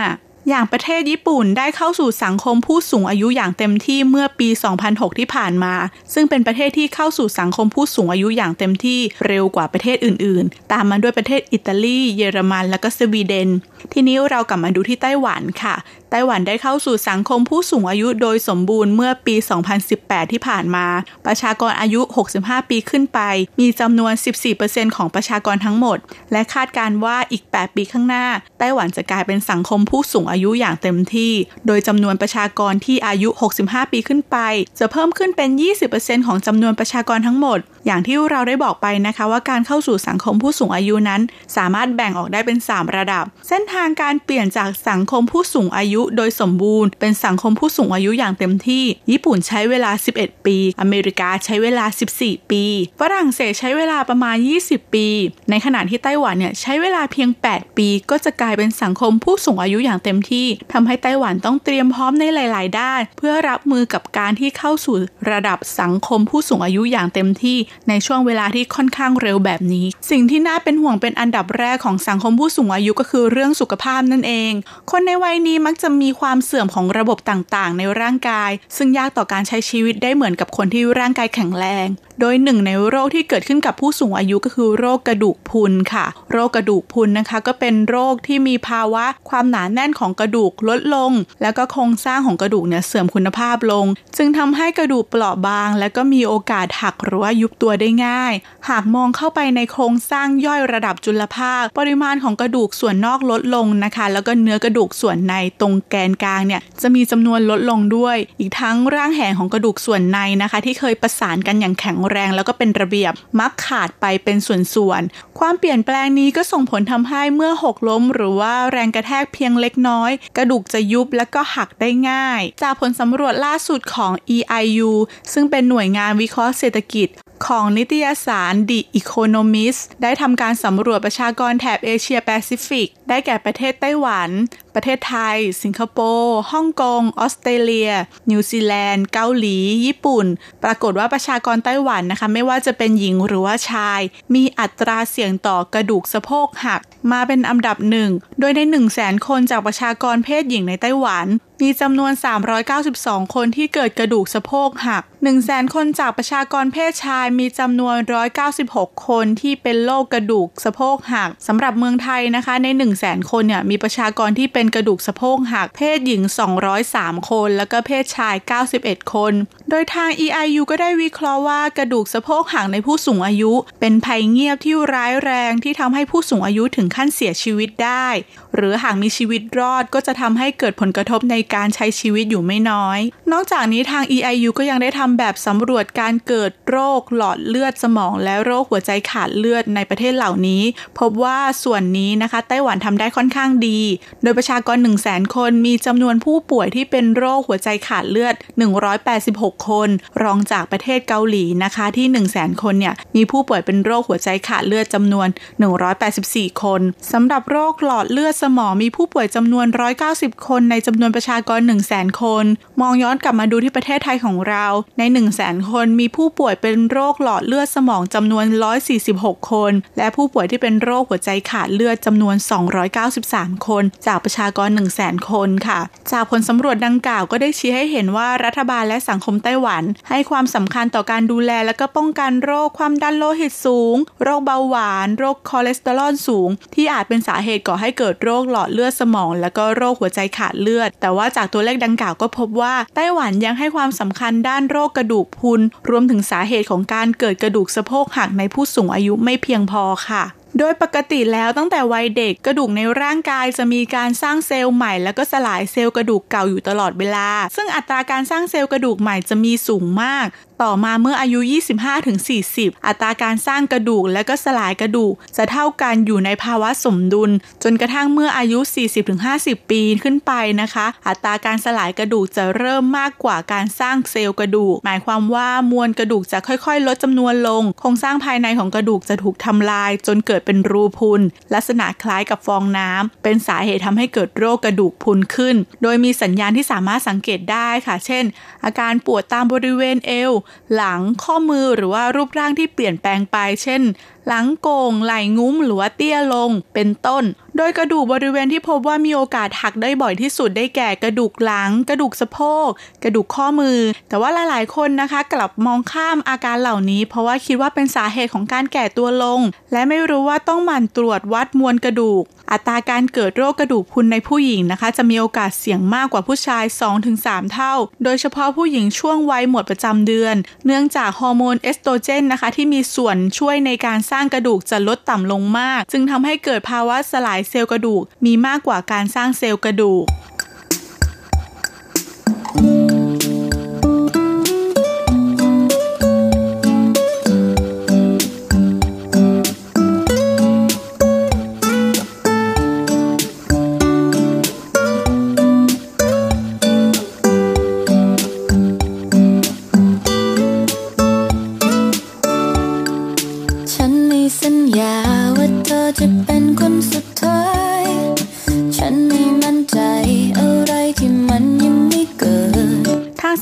อย่างประเทศญี่ปุ่นได้เข้าสู่สังคมผู้สูงอายุอย่างเต็มที่เมื่อปีสองพันหกที่ผ่านมาซึ่งเป็นประเทศที่เข้าสู่สังคมผู้สูงอายุอย่างเต็มที่เร็วกว่าประเทศอื่นๆตามมาด้วยประเทศอิตาลีเยอรมันและก็สวีเดนทีนี้เรากลับมาดูที่ไต้หวันค่ะไต้หวันได้เข้าสู่สังคมผู้สูงอายุโดยสมบูรณ์เมื่อปีสองพันสิบแปดที่ผ่านมาประชากรอายุหกสิบห้าปีขึ้นไปมีจำนวน สิบสี่เปอร์เซ็นต์ ของประชากรทั้งหมดและคาดการณ์ว่าอีกแปดปีข้างหน้าไต้หวันจะกลายเป็นสังคมผู้สูงอายุอย่างเต็มที่โดยจำนวนประชากรที่อายุหกสิบห้าปีขึ้นไปจะเพิ่มขึ้นเป็น ยี่สิบเปอร์เซ็นต์ ของจำนวนประชากรทั้งหมดอย่างที่เราได้บอกไปนะคะว่าการเข้าสู่สังคมผู้สูงอายุนั้นสามารถแบ่งออกได้เป็นสามระดับเส้นทางการเปลี่ยนจากสังคมผู้สูงอายุโดยสมบูรณ์เป็นสังคมผู้สูงอายุอย่างเต็มที่ญี่ปุ่นใช้เวลาสิบเอ็ดปีอเมริกาใช้เวลาสิบสี่ปีฝรั่งเศสใช้เวลาประมาณยี่สิบปีในขณะที่ไต้หวันเนี่ยใช้เวลาเพียงแปดปีก็จะกลายเป็นสังคมผู้สูงอายุอย่างเต็มที่ทำให้ไต้หวันต้องเตรียมพร้อมในหลายๆด้านเพื่อรับมือกับการที่เข้าสู่ระดับสังคมผู้สูงอายุอย่างเต็มที่ ในช่วงเวลาที่ค่อนข้างเร็วแบบนี้สิ่งที่น่าเป็นห่วงเป็นอันดับแรกของสังคมผู้สูงอายุก็คือเรื่องสุขภาพนั่นเองคนในวัยนี้มักจะมีความเสื่อมของระบบต่างๆในร่างกายซึ่งยากต่อการใช้ชีวิตได้เหมือนกับคนที่ร่างกายแข็งแรงโดยหนึ่งในโรคที่เกิดขึ้นกับผู้สูงอายุก็คือโรคกระดูกพรุนค่ะโรคกระดูกพรุนนะคะก็เป็นโรคที่มีภาวะความหนาแน่นของกระดูกลดลงแล้วก็โครงสร้างของกระดูกเนี่ยเสื่อมคุณภาพลงจึงทำให้กระดูกเปราะบางและก็มีโอกาสหักหรือว่ายุบตัวได้ง่ายหากมองเข้าไปในโครงสร้างย่อยระดับจุลภาคปริมาณของกระดูกส่วนนอกลดลงนะคะแล้วก็เนื้อกระดูกส่วนในตรงแกนกลางเนี่ยจะมีจำนวนลดลงด้วยอีกทั้งร่างแหงของกระดูกส่วนในนะคะที่เคยประสานกันอย่างแข็งแรงแล้วก็เป็นระเบียบมักขาดไปเป็นส่วนๆความเปลี่ยนแปลงนี้ก็ส่งผลทำให้เมื่อหกล้มหรือว่าแรงกระแทกเพียงเล็กน้อยกระดูกจะยุบและก็หักได้ง่ายจากผลสำรวจล่าสุดของ อี ไอ ยู ซึ่งเป็นหน่วยงานวิเคราะห์เศรษฐกิจของนิตยสาร The Economist ได้ทำการสำรวจประชากรแถบเอเชียแปซิฟิกได้แก่ประเทศไต้หวันประเทศไทยสิงคโปร์ฮ่องกงออสเตรเลียนิวซีแลนด์เกาหลีญี่ปุ่นปรากฏว่าประชากรไต้หวันนะคะไม่ว่าจะเป็นหญิงหรือว่าชายมีอัตราเสี่ยงต่อกระดูกสะโพกหักมาเป็นอันดับหนึ่งโดยใน หนึ่งแสน คนจากประชากรเพศหญิงในไต้หวันมีจำนวนสามร้อยเก้าสิบสองคนที่เกิดกระดูกสะโพกหัก หนึ่งแสน คนจากประชากรเพศชายมีจำนวนหนึ่งร้อยเก้าสิบหกคนที่เป็นโรคกระดูกสะโพกหักสำหรับเมืองไทยนะคะใน หนึ่งแสน คนเนี่ยมีประชากรที่เป็นกระดูกสะโพกหักเพศหญิงสองร้อยสามคนแล้วก็เพศชายเก้าสิบเอ็ดคนโดยทาง อี ไอ ยู ก็ได้วิเคราะห์ว่ากระดูกสะโพกหักในผู้สูงอายุเป็นภัยเงียบที่ร้ายแรงที่ทำให้ผู้สูงอายุถึงขั้นเสียชีวิตได้หรือหากมีชีวิตรอดก็จะทำให้เกิดผลกระทบในการใช้ชีวิตอยู่ไม่น้อยนอกจากนี้ทาง อี ไอ ยู ก็ยังได้ทำแบบสำรวจการเกิดโรคหลอดเลือดสมองและโรคหัวใจขาดเลือดในประเทศเหล่านี้พบว่าส่วนนี้นะคะไต้หวันทำได้ค่อนข้างดีโดยประชากร หนึ่งแสน คนมีจำนวนผู้ป่วยที่เป็นโรคหัวใจขาดเลือดหนึ่งร้อยแปดสิบหกคนรองจากประเทศเกาหลีนะคะที่ หนึ่งแสน คนเนี่ยมีผู้ป่วยเป็นโรคหัวใจขาดเลือดจำนวนหนึ่งร้อยแปดสิบสี่คนสำหรับโรคหลอดเลือดสมองมีผู้ป่วยจำนวนหนึ่งร้อยเก้าสิบคนในจำนวนประชากร หนึ่งแสน คนมองย้อนกลับมาดูที่ประเทศไทยของเราใน หนึ่งแสน คนมีผู้ป่วยเป็นโรคหลอดเลือดสมองจำนวนหนึ่งร้อยสี่สิบหกคนและผู้ป่วยที่เป็นโรคหัวใจขาดเลือดจำนวนสองร้อยเก้าสิบสามคนจากประชากร หนึ่งแสน คนค่ะจากผลสำรวจดังกล่าวก็ได้ชี้ให้เห็นว่ารัฐบาลและสังคมไต้หวันให้ความสำคัญต่อการดูแลและก็ป้องกันโรคความดันโลหิตสูงโรคเบาหวานโรคคอเลสเตอรอลสูงที่อาจเป็นสาเหตุก่อให้เกิดโรคหลอดเลือดสมองและก็โรคหัวใจขาดเลือดแต่ว่าจากตัวเลขดังกล่าวก็พบว่าไต้หวันยังให้ความสำคัญด้านโรคกระดูกพรุนรวมถึงสาเหตุของการเกิดกระดูกสะโพกหักในผู้สูงอายุไม่เพียงพอค่ะโดยปกติแล้วตั้งแต่วัยเด็กกระดูกในร่างกายจะมีการสร้างเซลล์ใหม่แล้วก็สลายเซลล์กระดูกเก่าอยู่ตลอดเวลาซึ่งอัตราการสร้างเซลล์กระดูกใหม่จะมีสูงมากต่อมาเมื่ออายุ ยี่สิบห้าถึงสี่สิบ อัตราการสร้างกระดูกและก็สลายกระดูกจะเท่ากันอยู่ในภาวะสมดุลจนกระทั่งเมื่ออายุ สี่สิบถึงห้าสิบ ปีขึ้นไปนะคะอัตราการสลายกระดูกจะเริ่มมากกว่าการสร้างเซลล์กระดูกหมายความว่ามวลกระดูกจะค่อยๆลดจำนวนลงโครงสร้างภายในของกระดูกจะถูกทำลายจนเกิดเป็นรูพรุนลักษณะคล้ายกับฟองน้ำเป็นสาเหตุทำให้เกิดโรคกระดูกพรุนขึ้นโดยมีสัญญาณที่สามารถสังเกตได้ค่ะเช่นอาการปวดตามบริเวณเอวหลังข้อมือหรือว่ารูปร่างที่เปลี่ยนแปลงไปเช่นหลังโก่งไหล่งุ้มหรือว่าเตี้ยลงเป็นต้นโดยกระดูกบริเวณที่พบว่ามีโอกาสหักได้บ่อยที่สุดได้แก่กระดูกหลังกระดูกสะโพกกระดูกข้อมือแต่ว่าหลายๆคนนะคะกลับมองข้ามอาการเหล่านี้เพราะว่าคิดว่าเป็นสาเหตุของการแก่ตัวลงและไม่รู้ว่าต้องหมั่นตรวจวัดมวลกระดูกอัตราการเกิดโรคกระดูกพรุนในผู้หญิงนะคะจะมีโอกาสเสี่ยงมากกว่าผู้ชาย สองถึงสาม เท่าโดยเฉพาะผู้หญิงช่วงวัยหมดประจำเดือนเนื่องจากฮอร์โมนเอสโตรเจนนะคะที่มีส่วนช่วยในการสร้างกระดูกจะลดต่ำลงมากจึงทำให้เกิดภาวะสลายเซลล์กระดูกมีมากกว่าการสร้างเซลล์กระดูก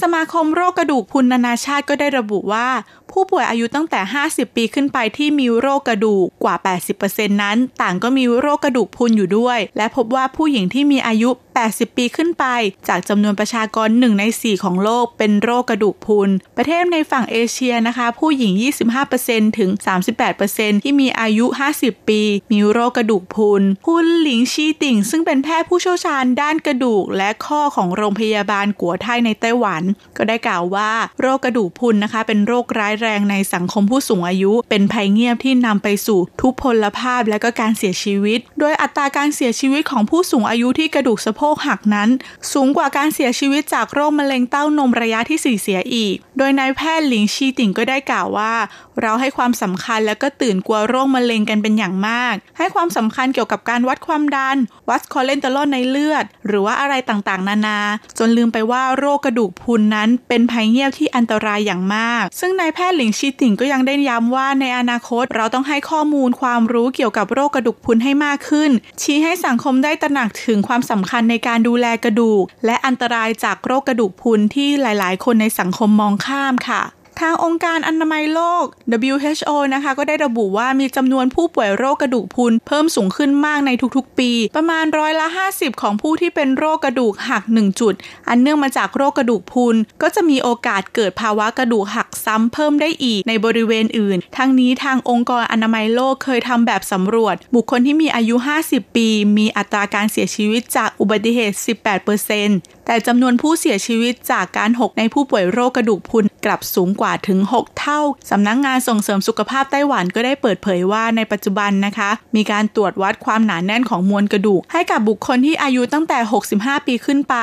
สมาคมโรคกระดูกพรุนนานาชาติก็ได้ระบุว่า ผู้ป่วยอายุตั้งแต่ห้าสิบปีขึ้นไปที่มีโรคกระดูกกว่า แปดสิบเปอร์เซ็นต์ นั้นต่างก็มีโรคกระดูกพรุนอยู่ด้วยและพบว่าผู้หญิงที่มีอายุแปดสิบปีขึ้นไปจากจำนวนประชากรหนึ่งในสี่ของโลกเป็นโรคกระดูกพรุนประเทศในฝั่งเอเชียนะคะผู้หญิง ยี่สิบห้าเปอร์เซ็นต์ ถึง สามสิบแปดเปอร์เซ็นต์ ที่มีอายุห้าสิบปีมีโรคกระดูกพรุนคุณหลิงชีติ่งซึ่งเป็นแพทย์ผู้เชี่ยวชาญด้านกระดูกและข้อของโรงพยาบาลกัวไทในไต้หวันก็ได้กล่าวว่าโรคกระดูกพรุนนะคะเป็นโรคร้ายแรงในสังคมผู้สูงอายุเป็นภัยเงียบที่นำไปสู่ทุพพลภาพและก็การเสียชีวิตโดยอัตราการเสียชีวิตของผู้สูงอายุที่กระดูกสะโพกหักนั้นสูงกว่าการเสียชีวิตจากโรคมะเร็งเต้านมระยะที่สี่เสียอีกโดยนายแพทย์หลิงชีติ่งก็ได้กล่าวว่าเราให้ความสำคัญและก็ตื่นกลัวโรคมะเร็งกันเป็นอย่างมากให้ความสำคัญเกี่ยวกับการวัดความดันวัดคอเลสเตอรอลในเลือดหรือว่าอะไรต่างๆนานาจนลืมไปว่าโรคกระดูกพรุนนั้นเป็นภัยเงียบที่อันตรายอย่างมากซึ่งนายแพทย์หลิงชีติ่งก็ยังได้ย้ำว่าในอนาคตเราต้องให้ข้อมูลความรู้เกี่ยวกับโรคกระดูกพรุนให้มากขึ้นชี้ให้สังคมได้ตระหนักถึงความสำคัญในการดูแลกระดูกและอันตรายจากโรคกระดูกพรุนที่หลายๆคนในสังคมมองข้ามค่ะทางองค์การอนามัยโลก ดับเบิลยู เอช โอ นะคะก็ได้ระบุว่ามีจำนวนผู้ป่วยโรคกระดูกพรุนเพิ่มสูงขึ้นมากในทุกๆปีประมาณร้อยละห้าสิบของผู้ที่เป็นโรคกระดูกหักหนึ่งจุดอันเนื่องมาจากโรคกระดูกพรุนก็จะมีโอกาสเกิดภาวะกระดูกหักซ้ำเพิ่มได้อีกในบริเวณอื่นทั้งนี้ทางองค์กรอนามัยโลกเคยทำแบบสำรวจบุคคลที่มีอายุห้าสิบปีมีอัตราการเสียชีวิตจากอุบัติเหตุ สิบแปดเปอร์เซ็นต์ แต่จำนวนผู้เสียชีวิตจากการหกในผู้ป่วยโรคกระดูกพรุนกลับสูงกว่าถึงหกเท่าสำนักงานส่งเสริมสุขภาพไต้หวันก็ได้เปิดเผยว่าในปัจจุบันนะคะมีการตรวจวัดความหนาแน่นของมวลกระดูกให้กับบุคคลที่อายุตั้งแต่หกสิบห้าปีขึ้นไป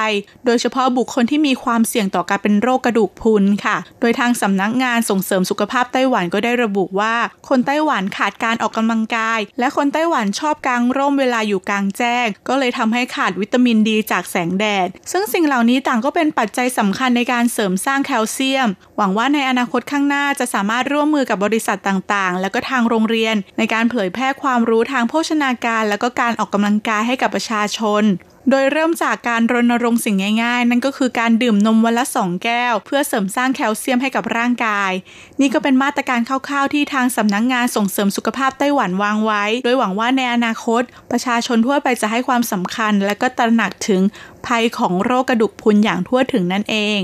โดยเฉพาะบุคคลที่มีความเสี่ยงต่อการเป็นโรคกระดูกพรุนค่ะโดยทางสำนักงานส่งเสริมสุขภาพไต้หวันก็ได้ระบุว่าคนไต้หวันขาดการออกกำลังกายและคนไต้หวันชอบกางร่มเวลาอยู่กลางแจ้งก็เลยทำให้ขาดวิตามินดีจากแสงแดดซึ่งสิ่งเหล่านี้ต่างก็เป็นปัจจัยสำคัญในการเสริมสร้างแคลเซียมหวังว่าในอนาคตข้างหน้าจะสามารถร่วมมือกับบริษัทต่างๆและก็ทางโรงเรียนในการเผยแพร่ความรู้ทางโภชนาการและก็การออกกำลังกายให้กับประชาชนโดยเริ่มจากการรณรงค์สิ่งง่ายๆนั่นก็คือการดื่มนมวันละสองแก้วเพื่อเสริมสร้างแคลเซียมให้กับร่างกายนี่ก็เป็นมาตรการคร่าวๆที่ทางสำนักงานส่งเสริมสุขภาพไต้หวันวางไว้โดยหวังว่าในอนาคตประชาชนทั่วไปจะให้ความสำคัญและก็ตระหนักถึงภัยของโรคกระดูกพรุนอย่างทั่วถึงนั่นเอง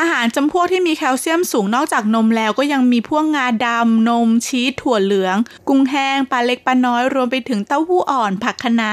อาหารจำพวกที่มีแคลเซียมสูงนอกจากนมแล้วก็ยังมีพวกงาดำนมชีสถั่วเหลืองกุ้งแห้งปลาเล็กปลาน้อยรวมไปถึงเต้าหู้อ่อนผักคะน้า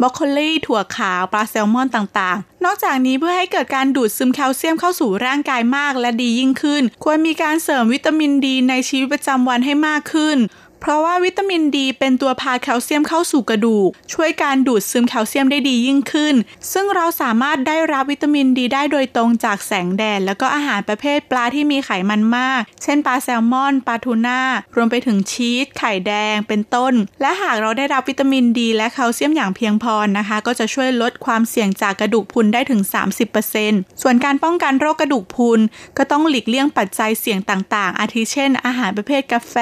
บรอกโคลีถั่วขาวปลาแซลมอนต่างๆนอกจากนี้เพื่อให้เกิดการดูดซึมแคลเซียมเข้าสู่ร่างกายมากและดียิ่งขึ้นควรมีการเสริมวิตามินดีในชีวิตประจำวันให้มากขึ้นเพราะว่าวิตามินดีเป็นตัวพาแคลเซียมเข้าสู่กระดูกช่วยการดูดซึมแคลเซียมได้ดียิ่งขึ้นซึ่งเราสามารถได้รับวิตามินดีได้โดยตรงจากแสงแดดแล้วก็อาหารประเภทปลาที่มีไขมันมากเช่นปลาแซลมอนปลาทูน่ารวมไปถึงชีสไข่แดงเป็นต้นและหากเราได้รับวิตามินดีและแคลเซียมอย่างเพียงพอนะคะก็จะช่วยลดความเสี่ยงจากกระดูกพรุนได้ถึง สามสิบเปอร์เซ็นต์ ส่วนการป้องกันโรคกระดูกพรุนก็ต้องหลีกเลี่ยงปัจจัยเสี่ยงต่างๆอาทิเช่นอาหารประเภทกาแฟ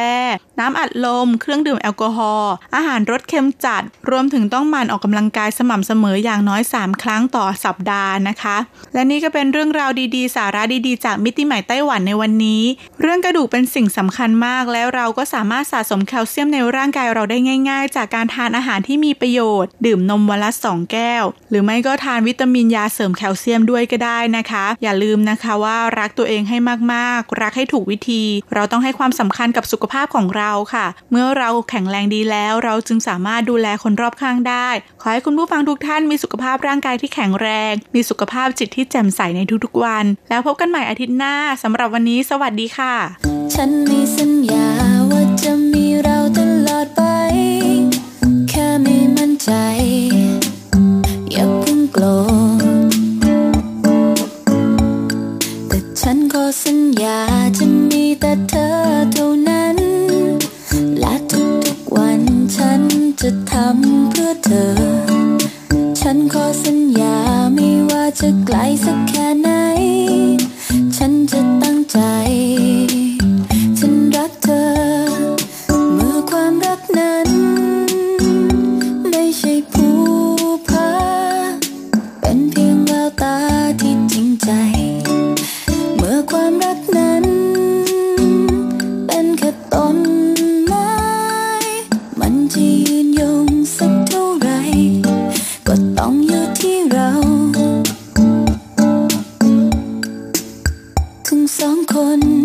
น้ำอัดลมเครื่องดื่มแอลกอฮอล์อาหารรสเค็มจัดรวมถึงต้องหมั่นออกกำลังกายสม่ำเสมออย่างน้อยสามครั้งต่อสัปดาห์นะคะและนี่ก็เป็นเรื่องราวดีๆสาระดีๆจากมิติใหม่ไต้หวันในวันนี้เรื่องกระดูกเป็นสิ่งสำคัญมากแล้วเราก็สามารถสะสมแคลเซียมในร่างกายเราได้ง่ายๆจากการทานอาหารที่มีประโยชน์ดื่มนมวันละสองแก้วหรือไม่ก็ทานวิตามินยาเสริมแคลเซียมด้วยก็ได้นะคะอย่าลืมนะคะว่ารักตัวเองให้มากๆรักให้ถูกวิธีเราต้องให้ความสำคัญกับสุขภาพของเราเมื่อเราแข็งแรงดีแล้วเราจึงสามารถดูแลคนรอบข้างได้ขอให้คุณผู้ฟังทุกท่านมีสุขภาพร่างกายที่แข็งแรงมีสุขภาพจิตที่แจ่มใสในทุกๆวันแล้วพบกันใหม่อาทิตย์หน้าสำหรับวันนี้สวัสดีค่ะฉันมีสัญญาว่าจะมีเราตลอดไปแค่ไม่มั่นใจอย่าเพิ่งกลัวแต่ฉันขอสัญญาจะมีแต่เธอเท่านั้นและทุกๆวันฉันจะทำเพื่อเธอฉันขอสัญญาไม่ว่าจะไกลสักแค่ไหนฉันจะตั้งใจฉันรักเธอเมื่อความรักนั้นไม่ใช่ภูผาเป็นเพียงแววตาที่จริงใจเมื่อความรักนั้น คน